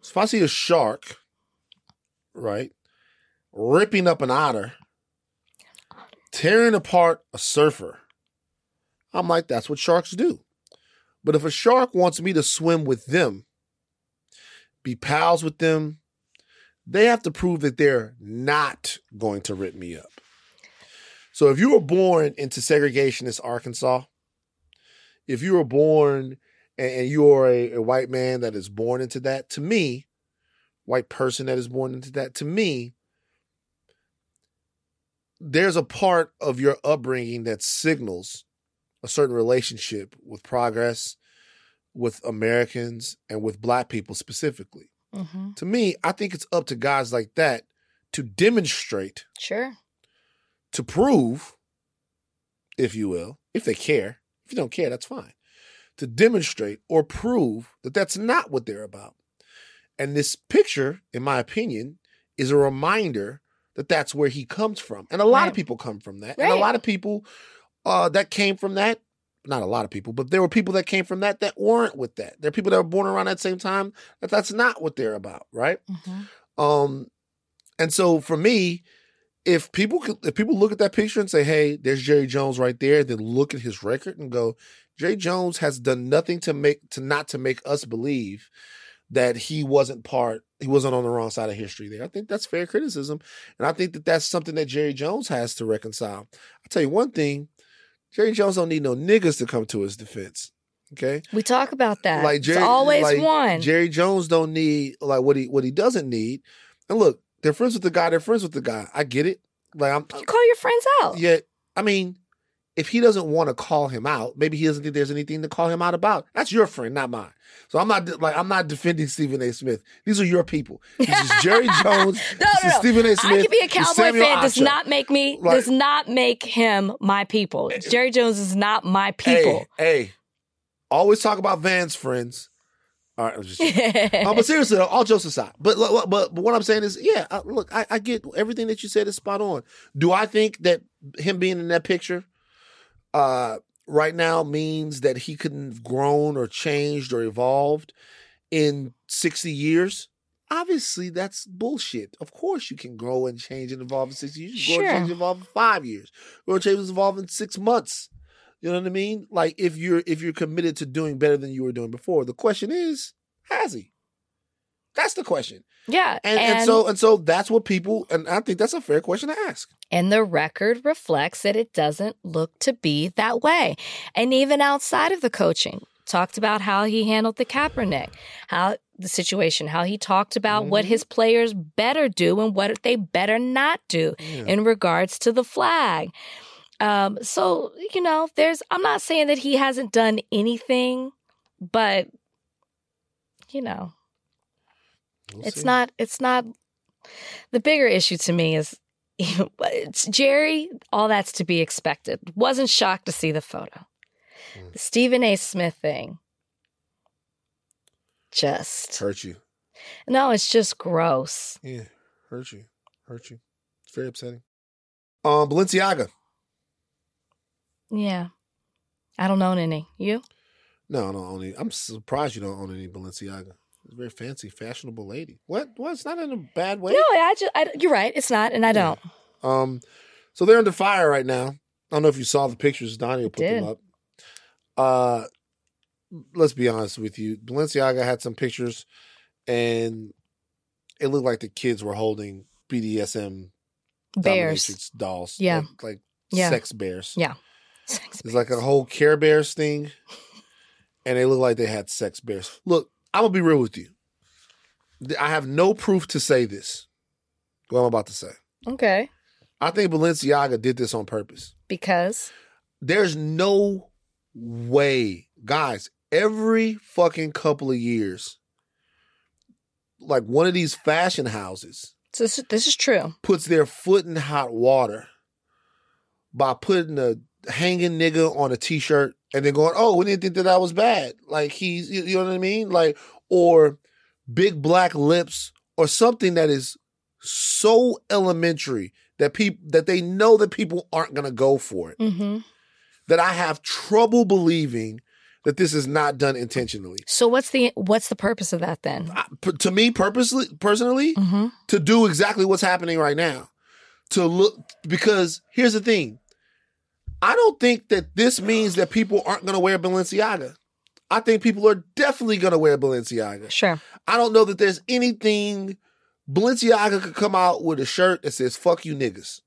So if I see a shark, right, ripping up an otter, tearing apart a surfer, I'm like, that's what sharks do. But if a shark wants me to swim with them, be pals with them, they have to prove that they're not going to rip me up. So if you were born into segregationist Arkansas, if you were born and you are a, a white man that is born into that, to me, white person that is born into that, to me, there's a part of your upbringing that signals a certain relationship with progress, with Americans, and with black people specifically. Mm-hmm. To me, I think it's up to guys like that to demonstrate, sure, to prove, if you will, if they care. If you don't care, that's fine. To demonstrate or prove that that's not what they're about. And this picture, in my opinion, is a reminder that that's where he comes from. And a lot right. of people come from that. Right. And a lot of people uh, that came from that. Not a lot of people, but there were people that came from that that weren't with that. There are people that were born around that same time that that's not what they're about, right? Mm-hmm. Um, and so for me, if people could, if people look at that picture and say, hey, there's Jerry Jones right there, then look at his record and go, Jerry Jones has done nothing to make to not to make us believe that he wasn't part, he wasn't on the wrong side of history there. I think that's fair criticism. And I think that that's something that Jerry Jones has to reconcile. I'll tell you one thing, Jerry Jones don't need no niggas to come to his defense. Okay? We talk about that. Like Jerry, it's always like one. Jerry Jones don't need, like what he what he doesn't need. And look, they're friends with the guy, they're friends with the guy. I get it. Like I'm You call your friends out. Yeah. I mean, if he doesn't want to call him out, maybe he doesn't think there's anything to call him out about. That's your friend, not mine. So I'm not like I'm not defending Stephen A. Smith. These are your people. This is Jerry Jones. no, this no, is no. Stephen A. Smith. I can be a Cowboy fan. Ocha. Does not make me. Like, does not make him my people. Hey, Jerry Jones is not my people. Hey, hey. Always talk about Van's friends. All right, I'm just um, but seriously, though, all jokes aside. But but but what I'm saying is, yeah, I, look, I, I get everything that you said is spot on. Do I think that him being in that picture Uh, right now means that he couldn't have grown or changed or evolved in sixty years? Obviously, that's bullshit. Of course you can grow and change and evolve in sixty years. You can sure. grow and change and evolve in five years. Grow and change and evolve in six months. You know what I mean? Like, if you're if you're committed to doing better than you were doing before, the question is, has he? That's the question. Yeah. And, and, and so and so that's what people, and I think that's a fair question to ask. And the record reflects that it doesn't look to be that way. And even outside of the coaching, talked about how he handled the Kaepernick, how the situation, how he talked about mm-hmm. what his players better do and what they better not do yeah. in regards to the flag. Um, so, you know, there's, I'm not saying that he hasn't done anything, but, you know. We'll it's see. not, it's not, the bigger issue to me is, you know, it's Jerry, all that's to be expected. Wasn't shocked to see the photo. Mm. The Stephen A. Smith thing just hurt you. No, it's just gross. Yeah, hurt you, hurt you. It's very upsetting. Um, Balenciaga. Yeah. I don't own any. You? No, I don't own any. I'm surprised you don't own any Balenciaga. It's a very fancy, fashionable lady. What? What? It's not in a bad way. No, I just, I, you're right. It's not, and I don't. Yeah. Um, so they're under fire right now. I don't know if you saw the pictures. Donnie put them up. Uh, let's be honest with you. Balenciaga had some pictures, and it looked like the kids were holding B D S M bears, dolls. Yeah, like, like yeah. sex bears. Yeah, sex bears. It's like a whole Care Bears thing, and they look like they had sex bears. Look. I'm going to be real with you. I have no proof to say this, what I'm about to say. Okay. I think Balenciaga did this on purpose. Because? There's no way. Guys, every fucking couple of years, like one of these fashion houses. So this, this is true. Puts their foot in hot water by putting a hanging nigga on a T-shirt. And they're going, oh, we didn't think that that was bad. Like, he's, you know what I mean? Like, or big black lips or something that is so elementary that people that they know that people aren't going to go for it. Mm-hmm. That I have trouble believing that this is not done intentionally. So what's the what's the purpose of that then? I, p- to me, purposely, personally, mm-hmm. to do exactly what's happening right now. To look, because here's the thing. I don't think that this means that people aren't going to wear Balenciaga. I think people are definitely going to wear Balenciaga. Sure. I don't know that there's anything. Balenciaga could come out with a shirt that says, fuck you niggas.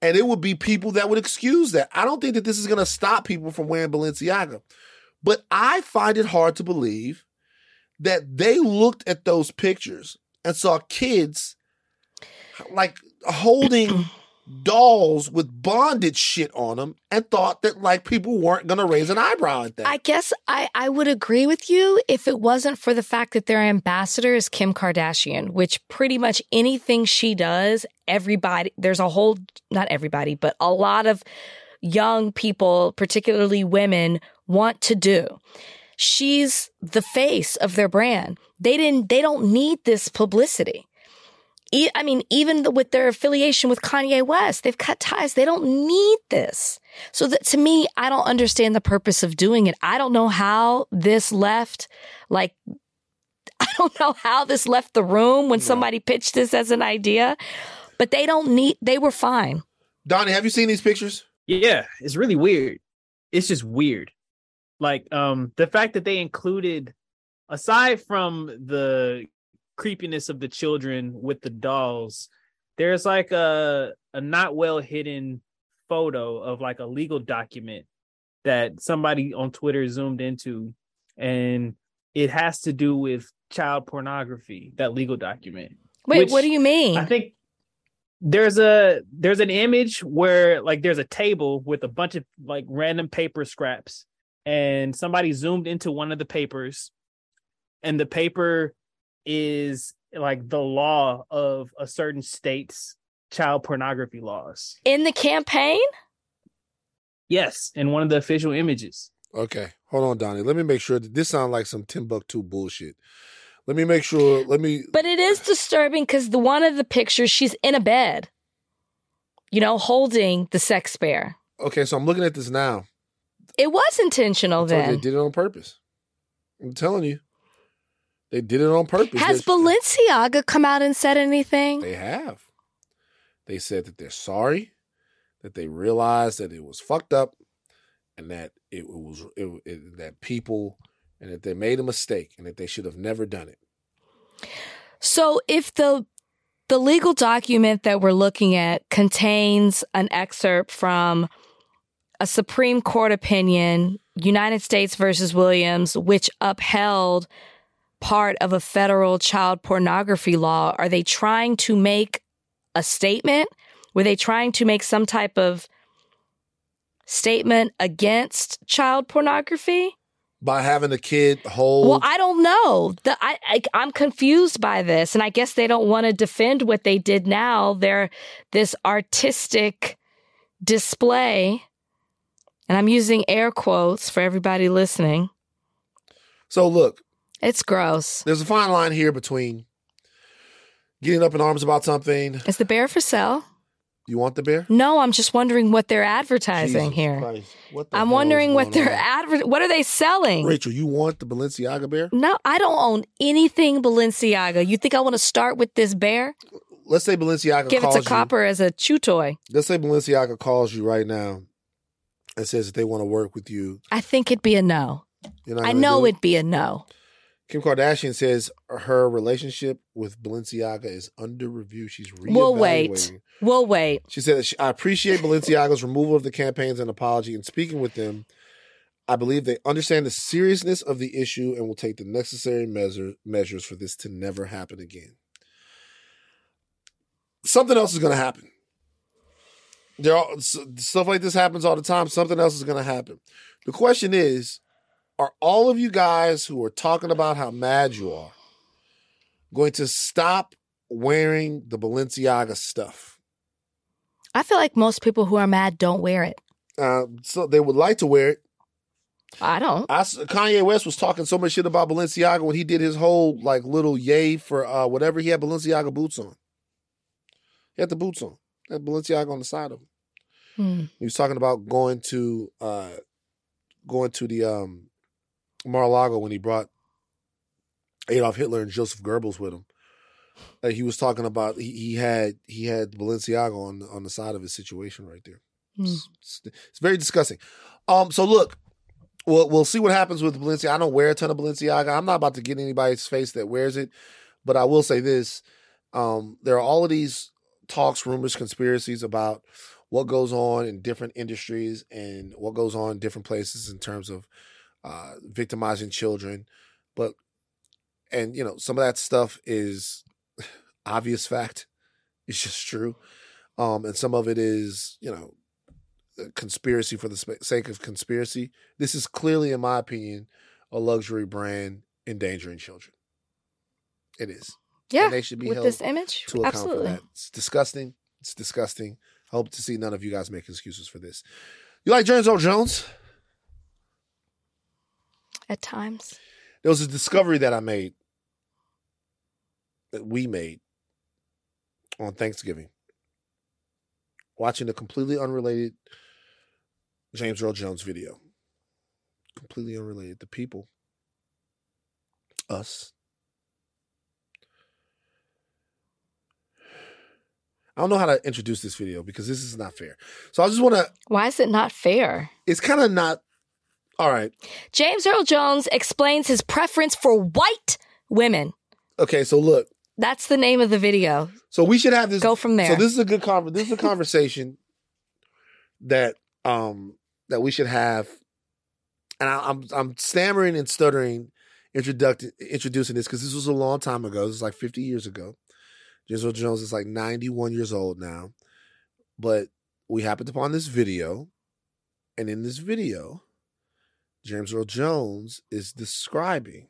And it would be people that would excuse that. I don't think that this is going to stop people from wearing Balenciaga. But I find it hard to believe that they looked at those pictures and saw kids like holding dolls with bondage shit on them and thought that like people weren't going to raise an eyebrow at that. I guess I, I would agree with you if it wasn't for the fact that their ambassador is Kim Kardashian, which pretty much anything she does, everybody, there's a whole, not everybody, but a lot of young people, particularly women, want to do. She's the face of their brand. They didn't, they don't need this publicity. E- I mean, even the, with their affiliation with Kanye West, they've cut ties. They don't need this. So that, to me, I don't understand the purpose of doing it. I don't know how this left, like, I don't know how this left the room when no. somebody pitched this as an idea, but they don't need, they were fine. Donnie, have you seen these pictures? Yeah, it's really weird. It's just weird. Like, um, the fact that they included, aside from the creepiness of the children with the dolls, there's like a a not well hidden photo of like a legal document that somebody on Twitter zoomed into, and it has to do with child pornography, that legal document. Wait, which, what do you mean? I think there's a there's an image where like there's a table with a bunch of like random paper scraps, and somebody zoomed into one of the papers, and the paper is like the law of a certain state's child pornography laws. In the campaign? Yes, in one of the official images. Okay, hold on, Donnie. Let me make sure that this sounds like some Timbuktu bullshit. Let me make sure. Let me. But it is disturbing because the one of the pictures, she's in a bed, you know, holding the sex bear. Okay, so I'm looking at this now. It was intentional then. They did it on purpose. I'm telling you. They did it on purpose. Has There's, Balenciaga come out and said anything? They have. They said that they're sorry, that they realized that it was fucked up, and that it was it, it, that people, and that they made a mistake, and that they should have never done it. So, if the the legal document that we're looking at contains an excerpt from a Supreme Court opinion, United States versus Williams, which upheld part of a federal child pornography law, are they trying to make a statement? Were they trying to make some type of statement against child pornography? By having a kid hold... Well, I don't know. The, I, I, I'm confused by this, and I guess they don't want to defend what they did now. They're this artistic display, and I'm using air quotes for everybody listening. So look, it's gross. There's a fine line here between getting up in arms about something. Is the bear for sale? You want the bear? No, I'm just wondering what they're advertising Jesus here. What the I'm wondering what they're adver- What are they selling? Rachel, you want the Balenciaga bear? No, I don't own anything Balenciaga. You think I want to start with this bear? Let's say Balenciaga Give calls you. Give it to Copper as a chew toy. Let's say Balenciaga calls you right now and says that they want to work with you. I think it'd be a no. I know it'd be a no. Kim Kardashian says her relationship with Balenciaga is under review. She's reevaluating. We'll wait. We'll wait. She said, I appreciate Balenciaga's removal of the campaigns and apology. And speaking with them, I believe they understand the seriousness of the issue and will take the necessary measure, measures for this to never happen again. Something else is going to happen. There are, stuff like this happens all the time. Something else is going to happen. The question is, are all of you guys who are talking about how mad you are going to stop wearing the Balenciaga stuff? I feel like most people who are mad don't wear it. Uh, so they would like to wear it. I don't. I, Kanye West was talking so much shit about Balenciaga when he did his whole like little yay for uh, whatever. He had Balenciaga boots on. He had the boots on. He had Balenciaga on the side of him. Hmm. He was talking about going to uh, going to the... Um, Mar-a-Lago when he brought Adolf Hitler and Joseph Goebbels with him. Uh, he was talking about he, he had he had Balenciaga on on the side of his situation right there. Mm. It's, it's very disgusting. Um, so look, we'll we'll see what happens with Balenciaga. I don't wear a ton of Balenciaga. I'm not about to get in anybody's face that wears it, but I will say this: um, there are all of these talks, rumors, conspiracies about what goes on in different industries and what goes on in different places in terms of Uh, victimizing children, but and you know some of that stuff is obvious fact. It's just true, um, and some of it is you know conspiracy for the sp- sake of conspiracy. This is clearly, in my opinion, a luxury brand endangering children. It is. Yeah, and they should be with held this image to account Absolutely. For that. It's disgusting. It's disgusting. I hope to see none of you guys make excuses for this. You like Jerry Jones? At times. There was a discovery that I made, that we made, on Thanksgiving, watching a completely unrelated James Earl Jones video. Completely unrelated to people. Us. I don't know how to introduce this video because this is not fair. So I just want to... Why is it not fair? It's kind of not... All right. James Earl Jones explains his preference for white women. Okay, so look. That's the name of the video. So we should have this... Go from there. So this is a good conversation. This is a conversation that um, that we should have. And I, I'm I'm stammering and stuttering introducing introducing this because this was a long time ago. This was like fifty years ago. James Earl Jones is like ninety-one years old now, but we happened upon this video, and in this video, James Earl Jones is describing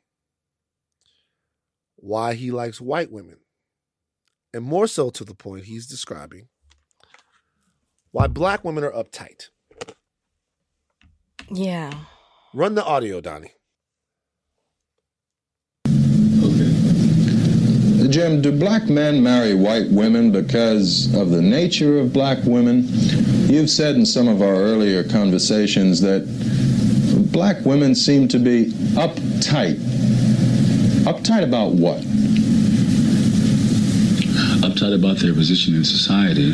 why he likes white women, and more so to the point, he's describing why black women are uptight. Yeah. Run the audio, Donnie. Jim, do black men marry white women because of the nature of black women? You've said in some of our earlier conversations that black women seem to be uptight. Uptight about what? Uptight about their position in society.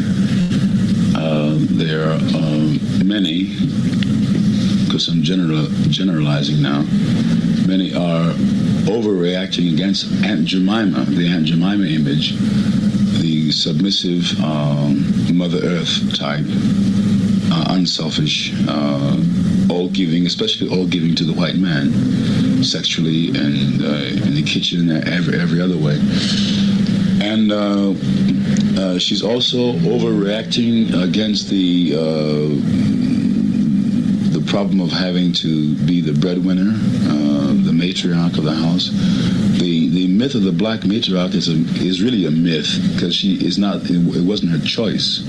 Uh, there are uh, many, because I'm general, generalizing now, many are overreacting against Aunt Jemima, the Aunt Jemima image, the submissive um, Mother Earth type, uh, unselfish, uh, all-giving, especially all-giving to the white man, sexually and uh, in the kitchen and every, every other way. And uh, uh, she's also overreacting against the uh, the problem of having to be the breadwinner, uh, the matriarch of the house. The the myth of the black matriarch is a, is really a myth because she is not. It, it wasn't her choice.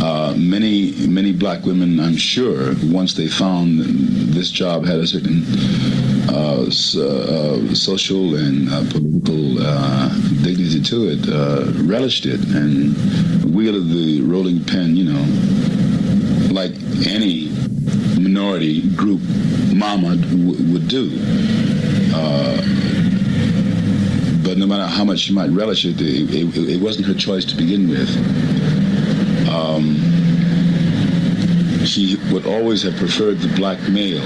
Uh, many many black women, I'm sure, once they found this job had a certain uh, so, uh, social and uh, political uh, dignity to it, uh, relished it and wielded the rolling pin. You know, like any minority group mama w- would do. Uh, but no matter how much she might relish it, it, it, it wasn't her choice to begin with. Um, she would always have preferred the black male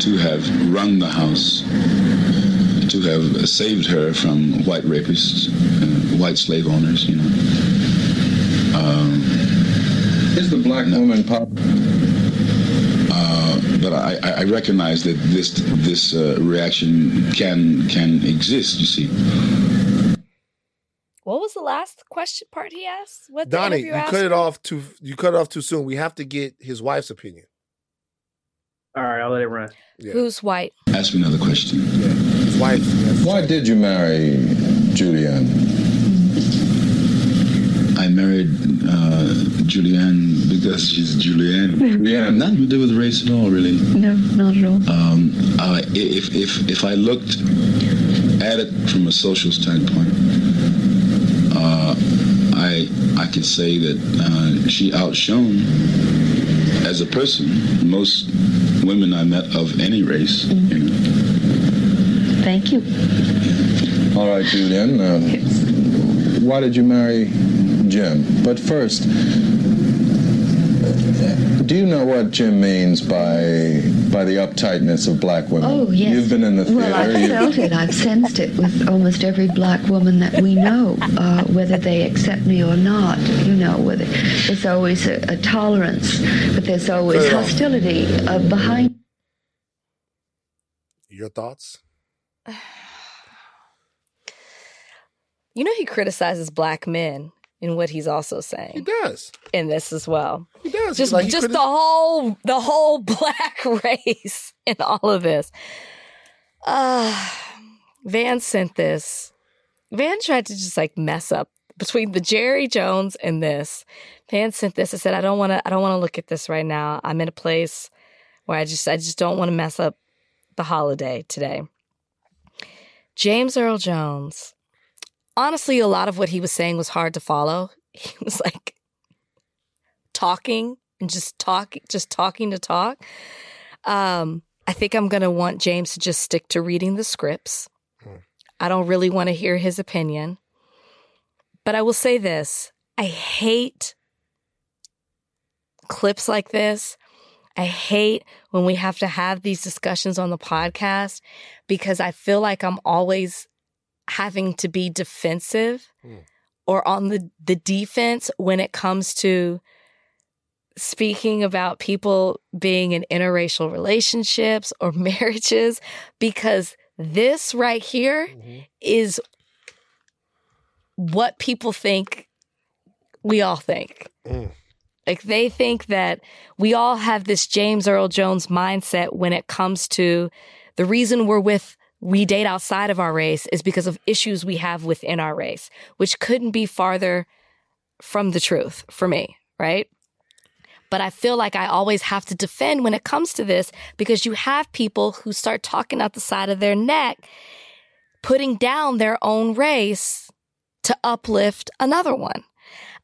to have run the house, to have saved her from white rapists, uh, white slave owners, you know. Um, Is the black no, woman pop? But I, I recognize that this this uh, reaction can can exist. You see. What was the last question part he asked? What Donnie, you asked? cut it off too. You cut it off too soon. We have to get his wife's opinion. All right, I'll let it run. Yeah. Who's white? Ask me another question. Yeah. His wife. Why did you marry Julianne? I married. Uh, Julianne, because she's Julianne. Yeah, nothing to do with race at all, really. No, not at all. Um, uh, if if if I looked at it from a social standpoint, uh, I I could say that uh, she outshone as a person most women I met of any race. Mm-hmm. You know? Thank you. All right, Julianne. Uh, yes. Why did you marry Jim? But first, do you know what Jim means by by the uptightness of black women? Oh, yes. You've been in the theater. Well, I've felt it. I've sensed it with almost every black woman that we know, uh, whether they accept me or not. You know, whether there's always a, a tolerance, but there's always hostility uh, behind. Your thoughts? You know, he criticizes black men. In what he's also saying, he does in this as well. He does just like he just critic- the whole the whole black race in all of this. Uh, Van sent this. Van tried to just like mess up between the Jerry Jones and this. Van sent this. I said, I don't want to. I don't want to look at this right now. I'm in a place where I just I just don't want to mess up the holiday today. James Earl Jones honestly, a lot of what he was saying was hard to follow. He was like talking and just talk, just talking to talk. Um, I think I'm going to want James to just stick to reading the scripts. Hmm. I don't really want to hear his opinion. But I will say this. I hate clips like this. I hate when we have to have these discussions on the podcast because I feel like I'm always having to be defensive mm. or on the, the defense when it comes to speaking about people being in interracial relationships or marriages, because this right here mm-hmm. is what people think we all think. Mm. Like, they think that we all have this James Earl Jones mindset when it comes to the reason we're with, we date outside of our race is because of issues we have within our race, which couldn't be farther from the truth for me, right? But I feel like I always have to defend when it comes to this because you have people who start talking out the side of their neck, putting down their own race to uplift another one.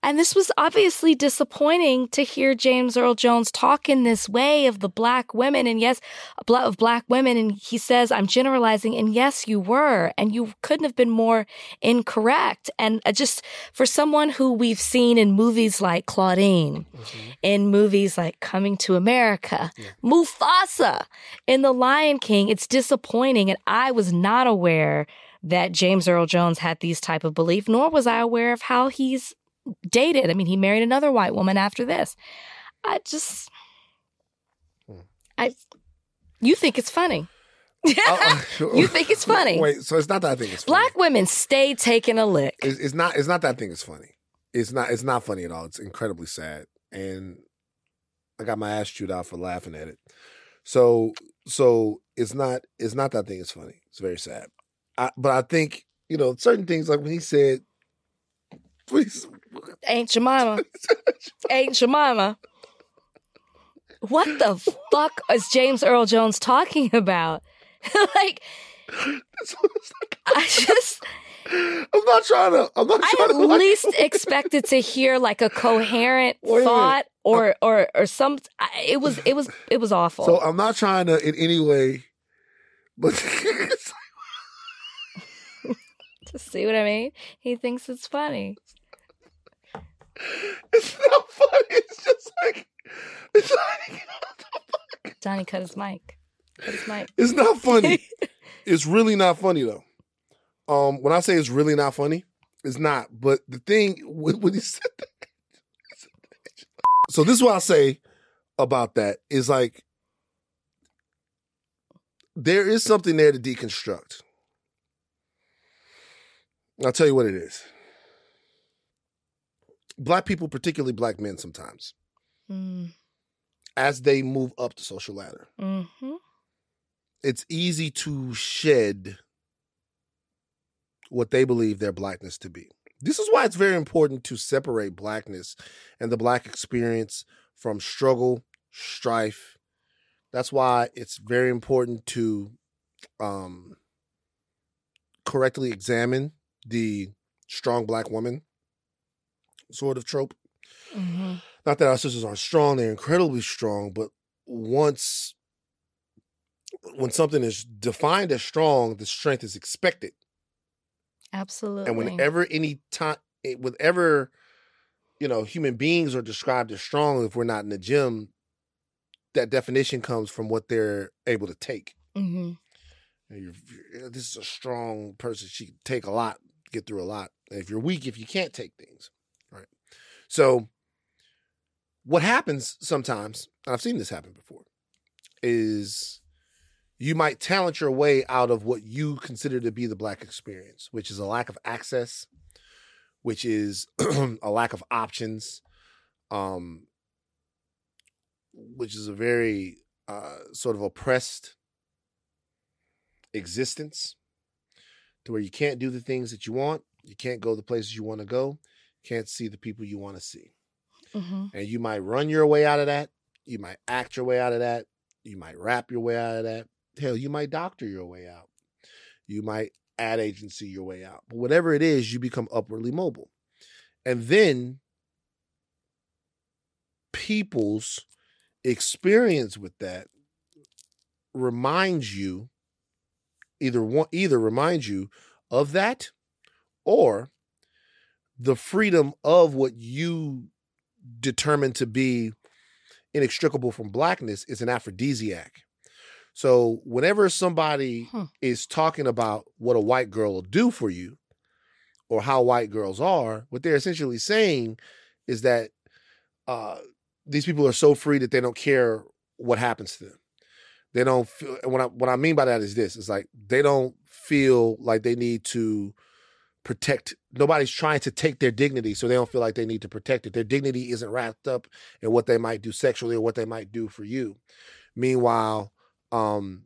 And this was obviously disappointing to hear James Earl Jones talk in this way of the black women. And yes, of black women. And he says, I'm generalizing. And yes, you were. And you couldn't have been more incorrect. And just for someone who we've seen in movies like Claudine, mm-hmm. in movies like Coming to America, yeah. Mufasa, in The Lion King, it's disappointing. And I was not aware that James Earl Jones had these type of belief, nor was I aware of how he's dated. I mean, he married another white woman after this. I just, I, you think it's funny. uh, you think it's funny. Wait, so it's not that I think it's funny. Black women stay taking a lick. It's, it's not. It's not that I think it's funny. It's not. It's not funny at all. It's incredibly sad, and I got my ass chewed out for laughing at it. So, so it's not. It's not that I think it's funny. It's very sad. I, but I think you know certain things, like when he said. Please. Ain't your mama. Ain't your mama. What the fuck is James Earl Jones talking about? Like, I just... I'm not trying to... I'm not trying I at to least like... expected to hear like a coherent thought or, or or some... It was it was, it was awful. So I'm not trying to in any way... But... See what I mean? He thinks it's funny. It's not funny. It's just like, it's like, Johnny cut his mic. Cut his mic. It's not funny. It's really not funny though. Um, when I say it's really not funny, it's not. But the thing when he said that, so this is what I say about that is like, there is something there to deconstruct. I'll tell you what it is. Black people, particularly black men sometimes, mm. as they move up the social ladder, mm-hmm. it's easy to shed what they believe their blackness to be. This is why it's very important to separate blackness and the black experience from struggle, strife. That's why it's very important to um, correctly examine the strong black woman sort of trope. Mm-hmm. Not that our sisters aren't strong, they're incredibly strong, but once, when something is defined as strong, the strength is expected. Absolutely. And whenever any time, whenever, you know, human beings are described as strong, if we're not in the gym, that definition comes from what they're able to take. Mm-hmm. You're, you're, this is a strong person. She can take a lot, get through a lot. And if you're weak, if you can't take things, right? So what happens sometimes, and I've seen this happen before, is you might talent your way out of what you consider to be the black experience, which is a lack of access, which is a lack of options, um, which is a very uh, sort of oppressed existence, to where you can't do the things that you want, you can't go the places you want to go, can't see the people you want to see. Mm-hmm. And you might run your way out of that, you might act your way out of that, you might rap your way out of that, hell, you might doctor your way out, you might ad agency your way out. But whatever it is, you become upwardly mobile. And then people's experience with that reminds you, either one, either reminds you of that, or the freedom of what you determine to be inextricable from blackness is an aphrodisiac. So whenever somebody huh. is talking about what a white girl will do for you or how white girls are, what they're essentially saying is that uh, these people are so free that they don't care what happens to them. They don't feel, what I, what I mean by that is this, it's like they don't feel like they need to protect, nobody's trying to take their dignity, so they don't feel like they need to protect it. Their dignity isn't wrapped up in what they might do sexually or what they might do for you. Meanwhile, um,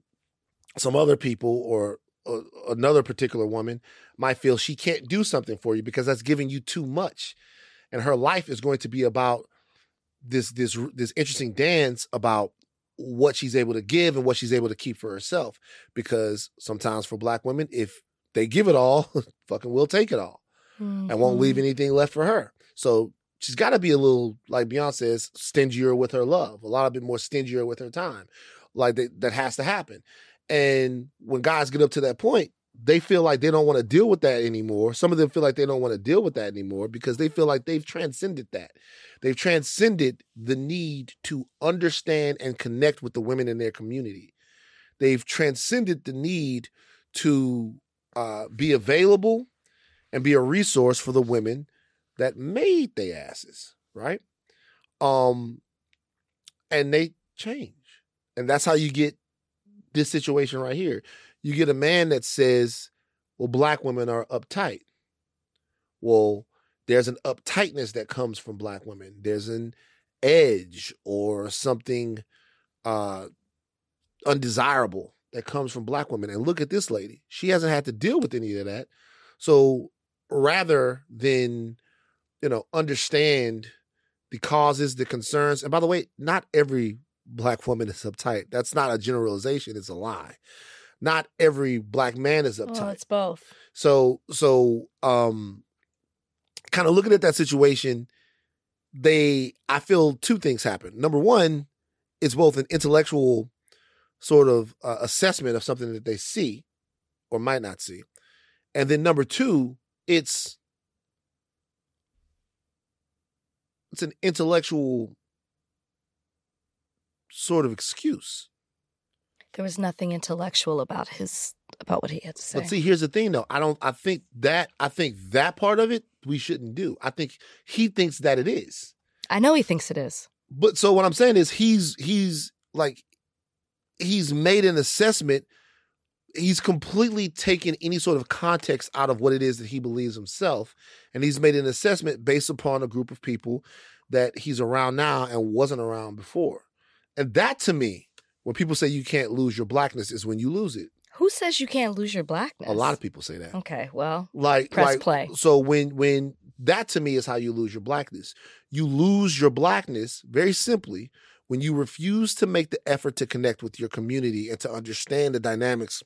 some other people or uh, another particular woman might feel she can't do something for you because that's giving you too much. And her life is going to be about this this this interesting dance about what she's able to give and what she's able to keep for herself. Because sometimes for black women, if they give it all, fucking will take it all mm-hmm. and won't leave anything left for her. So she's got to be a little, like Beyonce says, stingier with her love, a lot of bit more stingier with her time. Like they, that has to happen. And when guys get up to that point, they feel like they don't want to deal with that anymore. Some of them feel like they don't want to deal with that anymore because they feel like they've transcended that. They've transcended the need to understand and connect with the women in their community. They've transcended the need to Uh, be available and be a resource for the women that made their asses, right? Um, and they change. And that's how you get this situation right here. You get a man that says, well, black women are uptight. Well, there's an uptightness that comes from black women. There's an edge or something uh, undesirable that comes from black women. And look at this lady. She hasn't had to deal with any of that. So rather than, you know, understand the causes, the concerns, and by the way, not every black woman is uptight. That's not a generalization. It's a lie. Not every black man is uptight. Well, it's both. So, so um, kind of looking at that situation, they, I feel two things happen. Number one, it's both an intellectual sort of uh, assessment of something that they see or might not see. And then number two, it's it's an intellectual sort of excuse. There was nothing intellectual about his about what he had to say. But see, here's the thing though. I don't I think that I think that part of it we shouldn't do. I think he thinks that it is. I know he thinks it is. But so what I'm saying is he's he's like he's made an assessment. He's completely taken any sort of context out of what it is that he believes himself. And he's made an assessment based upon a group of people that he's around now and wasn't around before. And that to me, when people say you can't lose your blackness, is when you lose it. Who says you can't lose your blackness? A lot of people say that. Okay, well, like, press like, play. So when, when that to me is how you lose your blackness. You lose your blackness, very simply, when you refuse to make the effort to connect with your community and to understand the dynamics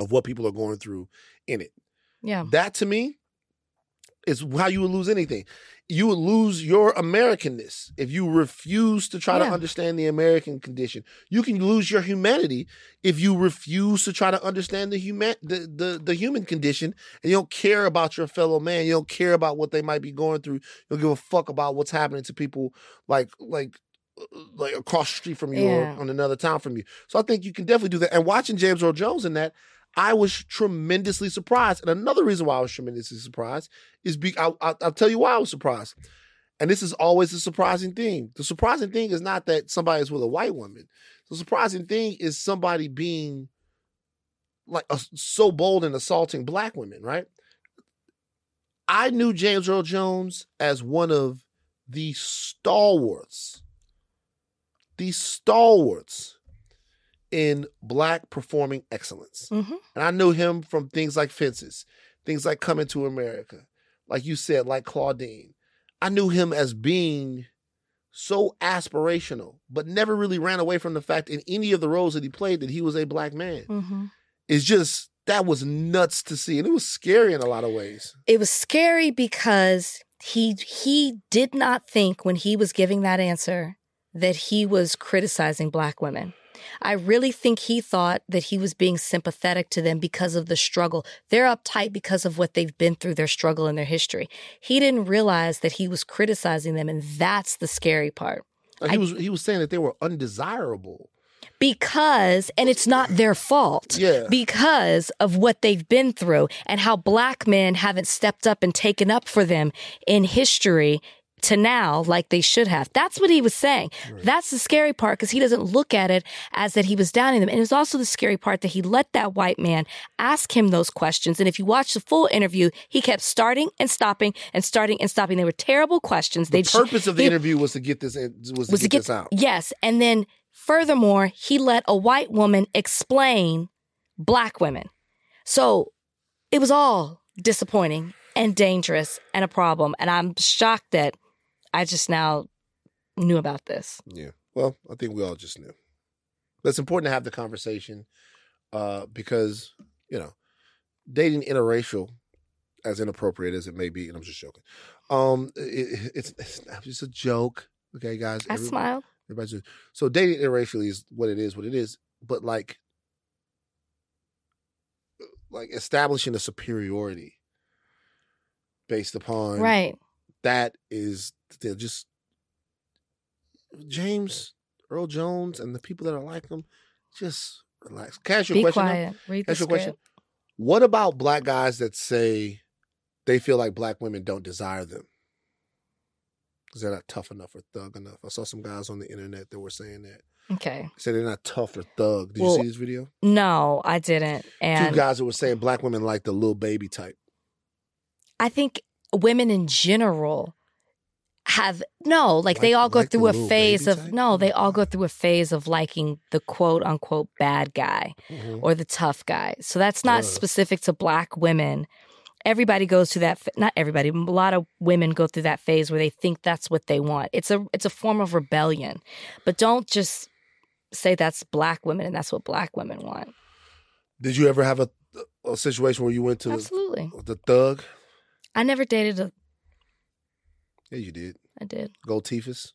of what people are going through in it. Yeah. That to me is how you would lose anything. You would lose your Americanness if you refuse to try yeah. to understand the American condition. You can lose your humanity if you refuse to try to understand the human the, the, the human condition, and you don't care about your fellow man. You don't care about what they might be going through. You don't give a fuck about what's happening to people like like like across the street from you yeah. or on another town from you. So I think you can definitely do that. And watching James Earl Jones in that, I was tremendously surprised. And another reason why I was tremendously surprised is be, I, I, I'll tell you why I was surprised. And this is always the surprising thing. The surprising thing is not that somebody is with a white woman. The surprising thing is somebody being like a, so bold and assaulting black women, right? I knew James Earl Jones as one of the stalwarts the stalwarts in black performing excellence. Mm-hmm. And I knew him from things like Fences, things like Coming to America, like you said, like Claudine. I knew him as being so aspirational, but never really ran away from the fact in any of the roles that he played that he was a black man. Mm-hmm. It's just that was nuts to see. And it was scary in a lot of ways. It was scary because he he did not think when he was giving that answer that he was criticizing Black women. I really think he thought that he was being sympathetic to them because of the struggle. They're uptight because of what they've been through, their struggle and their history. He didn't realize that he was criticizing them, and that's the scary part. He I, was he was saying that they were undesirable. Because, and it's not their fault, yeah. because of what they've been through and how Black men haven't stepped up and taken up for them in history to now like they should have. That's what he was saying. Right. That's the scary part, because he doesn't look at it as that he was downing them. And it was also the scary part that he let that white man ask him those questions. And if you watch the full interview, he kept starting and stopping and starting and stopping. They were terrible questions. The they purpose sh- of the he, interview was to get this in, was, was to get, get this out. Yes. And then furthermore, he let a white woman explain Black women. So it was all disappointing and dangerous and a problem. And I'm shocked that I just now knew about this. Yeah. Well, I think we all just knew. But it's important to have the conversation uh, because, you know, dating interracial, as inappropriate as it may be, and I'm just joking, um, it, it's, it's just a joke. Okay, guys? I everybody, smiled. Everybody's just, so dating interracially is what it is, what it is. But, like, like establishing a superiority based upon... Right. That is... They're just James Earl Jones and the people that are like them. Just relax. Can I ask you a question? Be quiet. Read the script. What about Black guys that say they feel like Black women don't desire them because they're not tough enough or thug enough? I saw some guys on the internet that were saying that. Okay. Say they're not tough or thug. Did well, you see this video? No, I didn't. And two guys that were saying Black women like the little baby type. I think women in general. Have no, like, like they all go like through a phase of type? no, they all go through a phase of liking the quote unquote bad guy mm-hmm. or the tough guy. So that's not uh. specific to Black women. Everybody goes through that. Not everybody. A lot of women go through that phase where they think that's what they want. It's a it's a form of rebellion. But don't just say that's Black women and that's what Black women want. Did you ever have a, a situation where you went to Absolutely. the, the thug? I never dated a. Yeah, you did. I did. Gold teethus?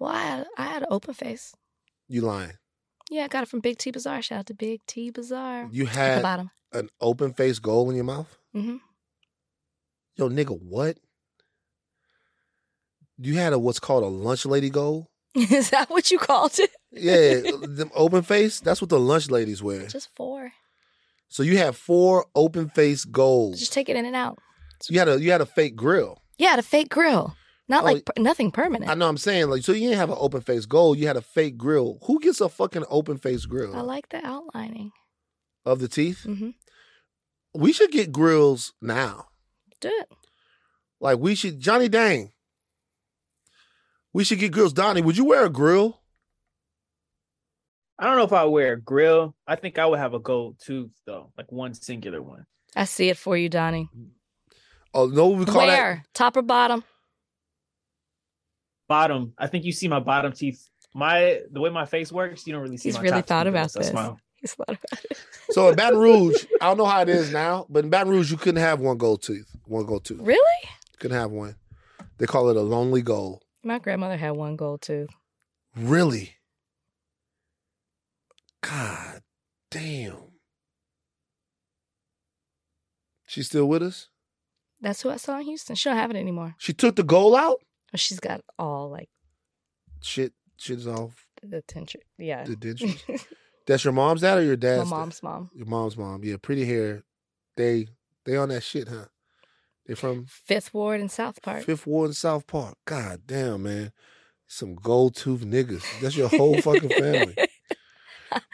Well, I had, I had an open face. You lying? Yeah, I got it from Big T Bazaar. Shout out to Big T Bazaar. You had At the bottom. an open face gold in your mouth? Mm-hmm. Yo, nigga, what? You had a what's called a lunch lady goal? Is that what you called it? Yeah, them open face? That's what the lunch ladies wear. Just four. So you had four open face goals. Just take it in and out. So you had a you had a fake grill. Yeah, the fake grill. Not oh, like nothing permanent. I know what I'm saying. Like, so you didn't have an open face goal. You had a fake grill. Who gets a fucking open face grill? I like the outlining. Of the teeth? Mm-hmm. We should get grills now. Do it. Like we should, Johnny Dang. We should get grills. Donnie, would you wear a grill? I don't know if I would wear a grill. I think I would have a gold tooth though. Like one singular one. I see it for you, Donnie. Oh, no, we call Where? that? Where? Top or bottom? Bottom. I think you see my bottom teeth. My The way my face works, you don't really see He's my really top thought teeth. About so this. My... He's thought about it. So in Baton Rouge, I don't know how it is now, but in Baton Rouge, you couldn't have one gold tooth. One gold tooth. Really? Couldn't have one. They call it a lonely gold. My grandmother had one gold tooth. Really? God damn. She still with us? That's who I saw in Houston. She don't have it anymore. She took the goal out? She's got all like... Shit. Shit's off. The dentures. Yeah. The dentures. That's your mom's dad or your dad's? My mom's dad? mom. Your mom's mom. Yeah, pretty hair. They they on that shit, huh? They from... Fifth Ward and South Park. Fifth Ward and South Park. God damn, man. Some gold tooth niggas. That's your whole fucking family.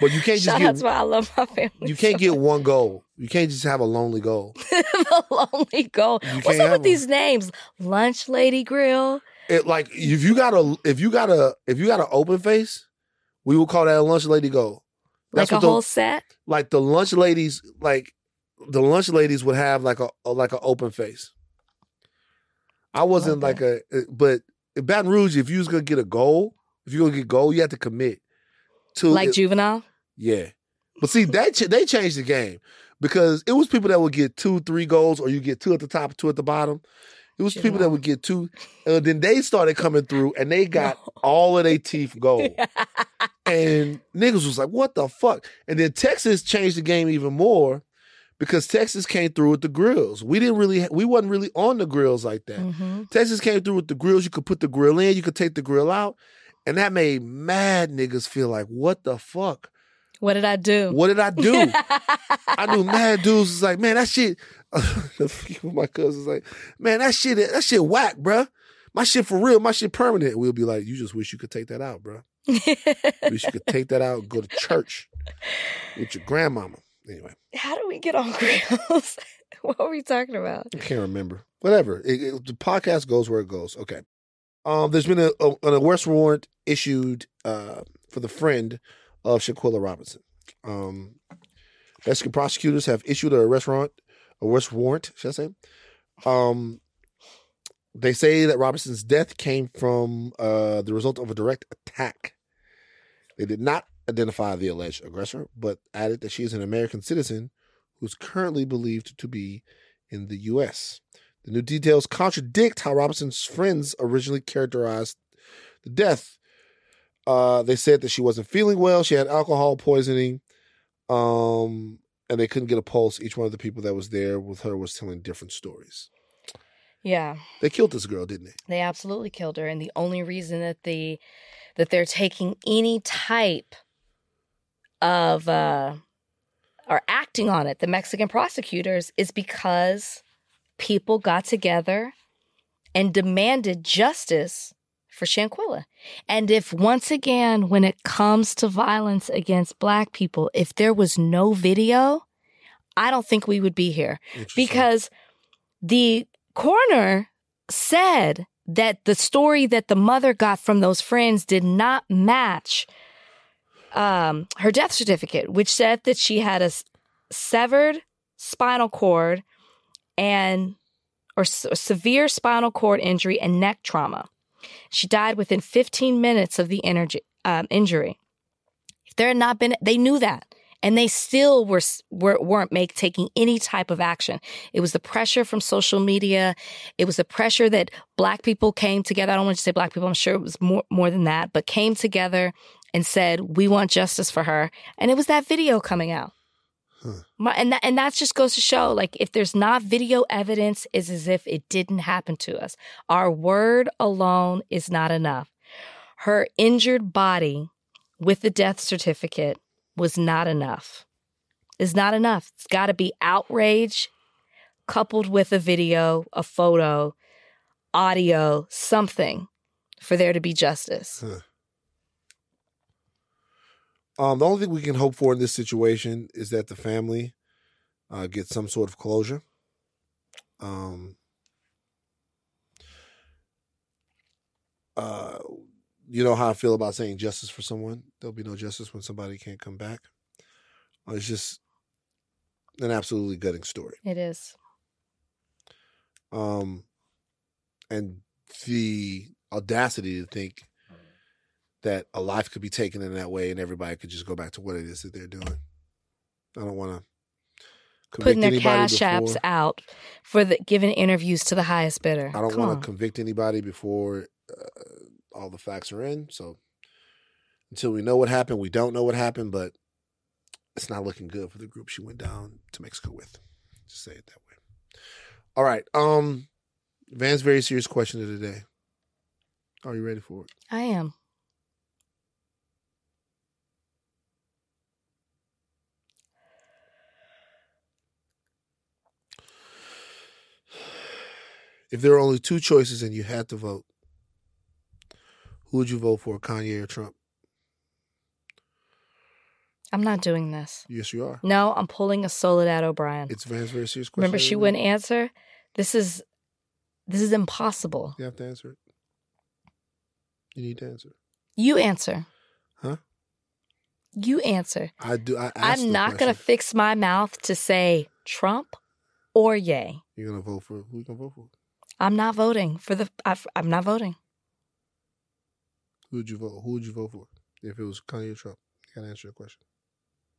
But you can't just Shout get... That's why I love my family. You can't so get much. one goal. You can't just have a lonely goal. The lonely goal. What's up with these names? Lunch Lady Grill. It like if you got a if you got a if you got an open face, we would call that a lunch lady goal. That's like a the, whole set. Like the lunch ladies, like the lunch ladies would have like a, a like an open face. I wasn't okay. like a but in Baton Rouge. If you was gonna get a goal, if you gonna get goal, you had to commit. To like it, juvenile. Yeah, But see, that ch- they changed the game because it was people that would get two, three goals, or you get two at the top, two at the bottom. It was people that would get two. And then they started coming through, and they got no. all of their teeth gold. And niggas was like, what the fuck? And then Texas changed the game even more because Texas came through with the grills. We didn't really, we wasn't really on the grills like that. Mm-hmm. Texas came through with the grills. You could put the grill in. You could take the grill out. And that made mad niggas feel like, what the fuck? What did I do? What did I do? I knew mad dudes was like, man, that shit. My cousin's like, man, that shit, that shit whack, bruh. My shit for real. My shit permanent. We'll be like, you just wish you could take that out, bruh. Wish you could take that out and go to church with your grandmama. Anyway. How do we get on grills? What were we talking about? I can't remember. Whatever. It, it, the podcast goes where it goes. Okay. Um, there's been a, a, an arrest warrant issued uh, for the friend of Shaquilla Robinson. Um, Mexican prosecutors have issued an arrest warrant, arrest warrant, should I say? Um, they say that Robinson's death came from uh, the result of a direct attack. They did not identify the alleged aggressor, but added that she is an American citizen who is currently believed to be in the U S. The new details contradict how Robinson's friends originally characterized the death. Uh, they said that she wasn't feeling well. She had alcohol poisoning, um, and they couldn't get a pulse. Each one of the people that was there with her was telling different stories. Yeah. They killed this girl, didn't they? They absolutely killed her. And the only reason that, the, that they're taking any type of, uh, or acting on it, the Mexican prosecutors, is because people got together and demanded justice for Shanquilla. And if once again, when it comes to violence against Black people, if there was no video, I don't think we would be here. Because the coroner said that the story that the mother got from those friends did not match um, her death certificate, which said that she had a severed spinal cord and or s- severe spinal cord injury and neck trauma. She died within fifteen minutes of the energy, um, injury. If there had not been, they knew that, and they still were, were weren't make taking any type of action. It was the pressure from social media. It was the pressure that Black people came together. I don't want to say Black people. I'm sure it was more more than that, but came together and said, "We want justice for her." And it was that video coming out. Huh. My, and that, and that just goes to show, like, if there's not video evidence, it's as if it didn't happen to us. Our word alone is not enough. Her injured body with the death certificate was not enough. It's not enough. It's got to be outrage coupled with a video, a photo, audio, something for there to be justice. Huh. Um, the only thing we can hope for in this situation is that the family uh, gets some sort of closure. Um, uh, you know how I feel about saying justice for someone. There'll be no justice when somebody can't come back. Uh, it's just an absolutely gutting story. It is. Um, and the audacity to think that a life could be taken in that way and everybody could just go back to what it is that they're doing. I don't want to putting their cash apps out for the, giving interviews to the highest bidder. I don't want to convict anybody before uh, all the facts are in. So until we know what happened, we don't know what happened, but it's not looking good for the group she went down to Mexico with. Just say it that way. All right. Um, Van's very serious question of the day. Are you ready for it? I am. If there were only two choices and you had to vote, who would you vote for, Kanye or Trump? I'm not doing this. Yes, you are. No, I'm pulling a Soledad O'Brien. It's Van's very serious question. Remember, she wouldn't answer? This is this is impossible. You have to answer it. You need to answer. You answer. Huh? You answer. I do. I I'm not going to fix my mouth to say Trump or Ye. You're going to vote for who you going to vote for? I'm not voting for the. I, I'm not voting. Who would you vote? Who would you vote for if it was Kanye or Trump? You gotta answer the question,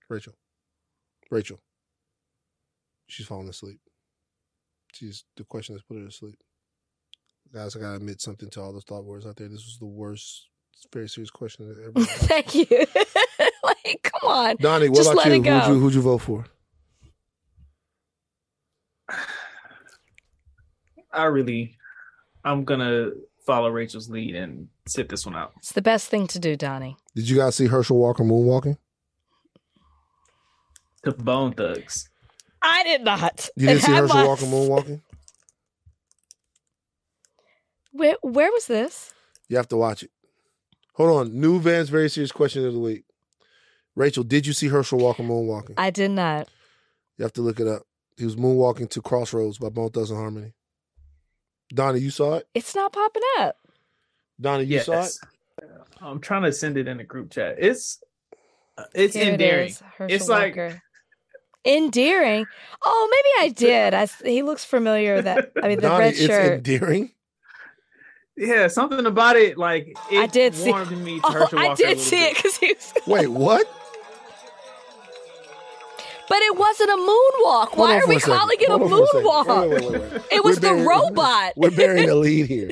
Rachel. Rachel. She's falling asleep. She's the question that's put her to sleep. Guys, I gotta admit something to all the thought warriors out there. This was the worst, very serious question that ever. Thank you. Like, come on, Donnie. What Just about let you? It go. Who'd you? Who'd you vote for? I really, I'm gonna follow Rachel's lead and sit this one out. It's the best thing to do, Donnie. Did you guys see Herschel Walker moonwalking? The Bone Thugs. I did not. You didn't see I Herschel must. Walker moonwalking? Where where was this? You have to watch it. Hold on. New Van's very serious question of the week. Rachel, did you see Herschel Walker moonwalking? I did not. You have to look it up. He was moonwalking to Crossroads by Bone Thugs and Harmony. Donnie, you saw it? It's not popping up. Donnie, you yes. saw it? I'm trying to send it in the group chat. It's it's Here endearing. It is, Herschel it's Walker. Like endearing. Oh, maybe I did. I he looks familiar with that. I mean, the Donnie, red shirt. It's endearing. Yeah, something about it, like, it I did warmed see, me to Herschel oh, Walker I did see bit. It because he was... Wait, what? But it wasn't a moonwalk. Hold Why are we calling it Hold a moonwalk? A wait, wait, wait, wait. It was we're the burying, robot. We're burying the lead here.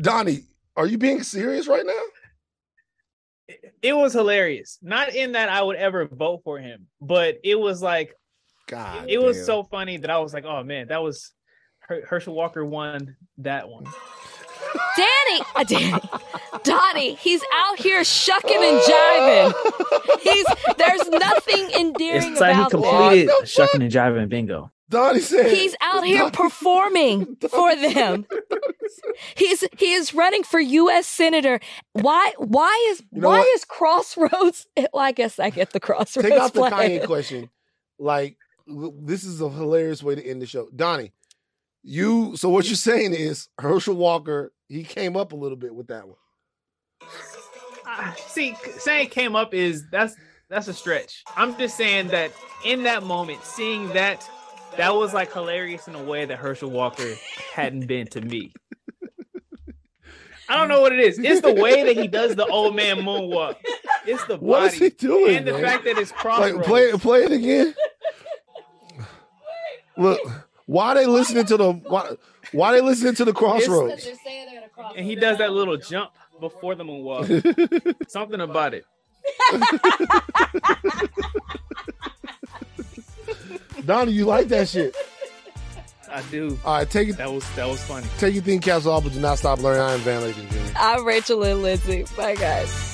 Donnie, are you being serious right now? It was hilarious. Not in that I would ever vote for him, but it was like... God It, it was so funny that I was like, oh, man, that was... Her- Herschel Walker won that one. Danny, uh, Danny, Donnie, he's out here shucking and jiving. He's there's nothing endearing it's like about him. He completed that. Shucking and jiving bingo. Donnie said he's out here Donnie, performing Donnie for them. Said, he's he is running for U S senator. Why why is you know why what? Is Crossroads? Well, I guess I get the Crossroads. Take out the Kanye question. Like this is a hilarious way to end the show, Donnie. You so what you're saying is Herschel Walker, he came up a little bit with that one. Uh, see, saying came up is that's that's a stretch. I'm just saying that in that moment, seeing that, that was like hilarious in a way that Herschel Walker hadn't been to me. I don't know what it is. It's the way that he does the old man moonwalk. It's the body. What is he doing? And the man? Fact that it's Crossroads. Like, play, play it again. Look. Why are they listening to the why, why are they listening to the Crossroads? And he does that little jump before the moonwalk. Something about it. Donnie, you like that shit? I do. All right, take it. That was that was funny. Take your thing, Castle, but do not stop learning. I am Van Lathan Junior I'm Rachel and Lindsay. Bye, guys.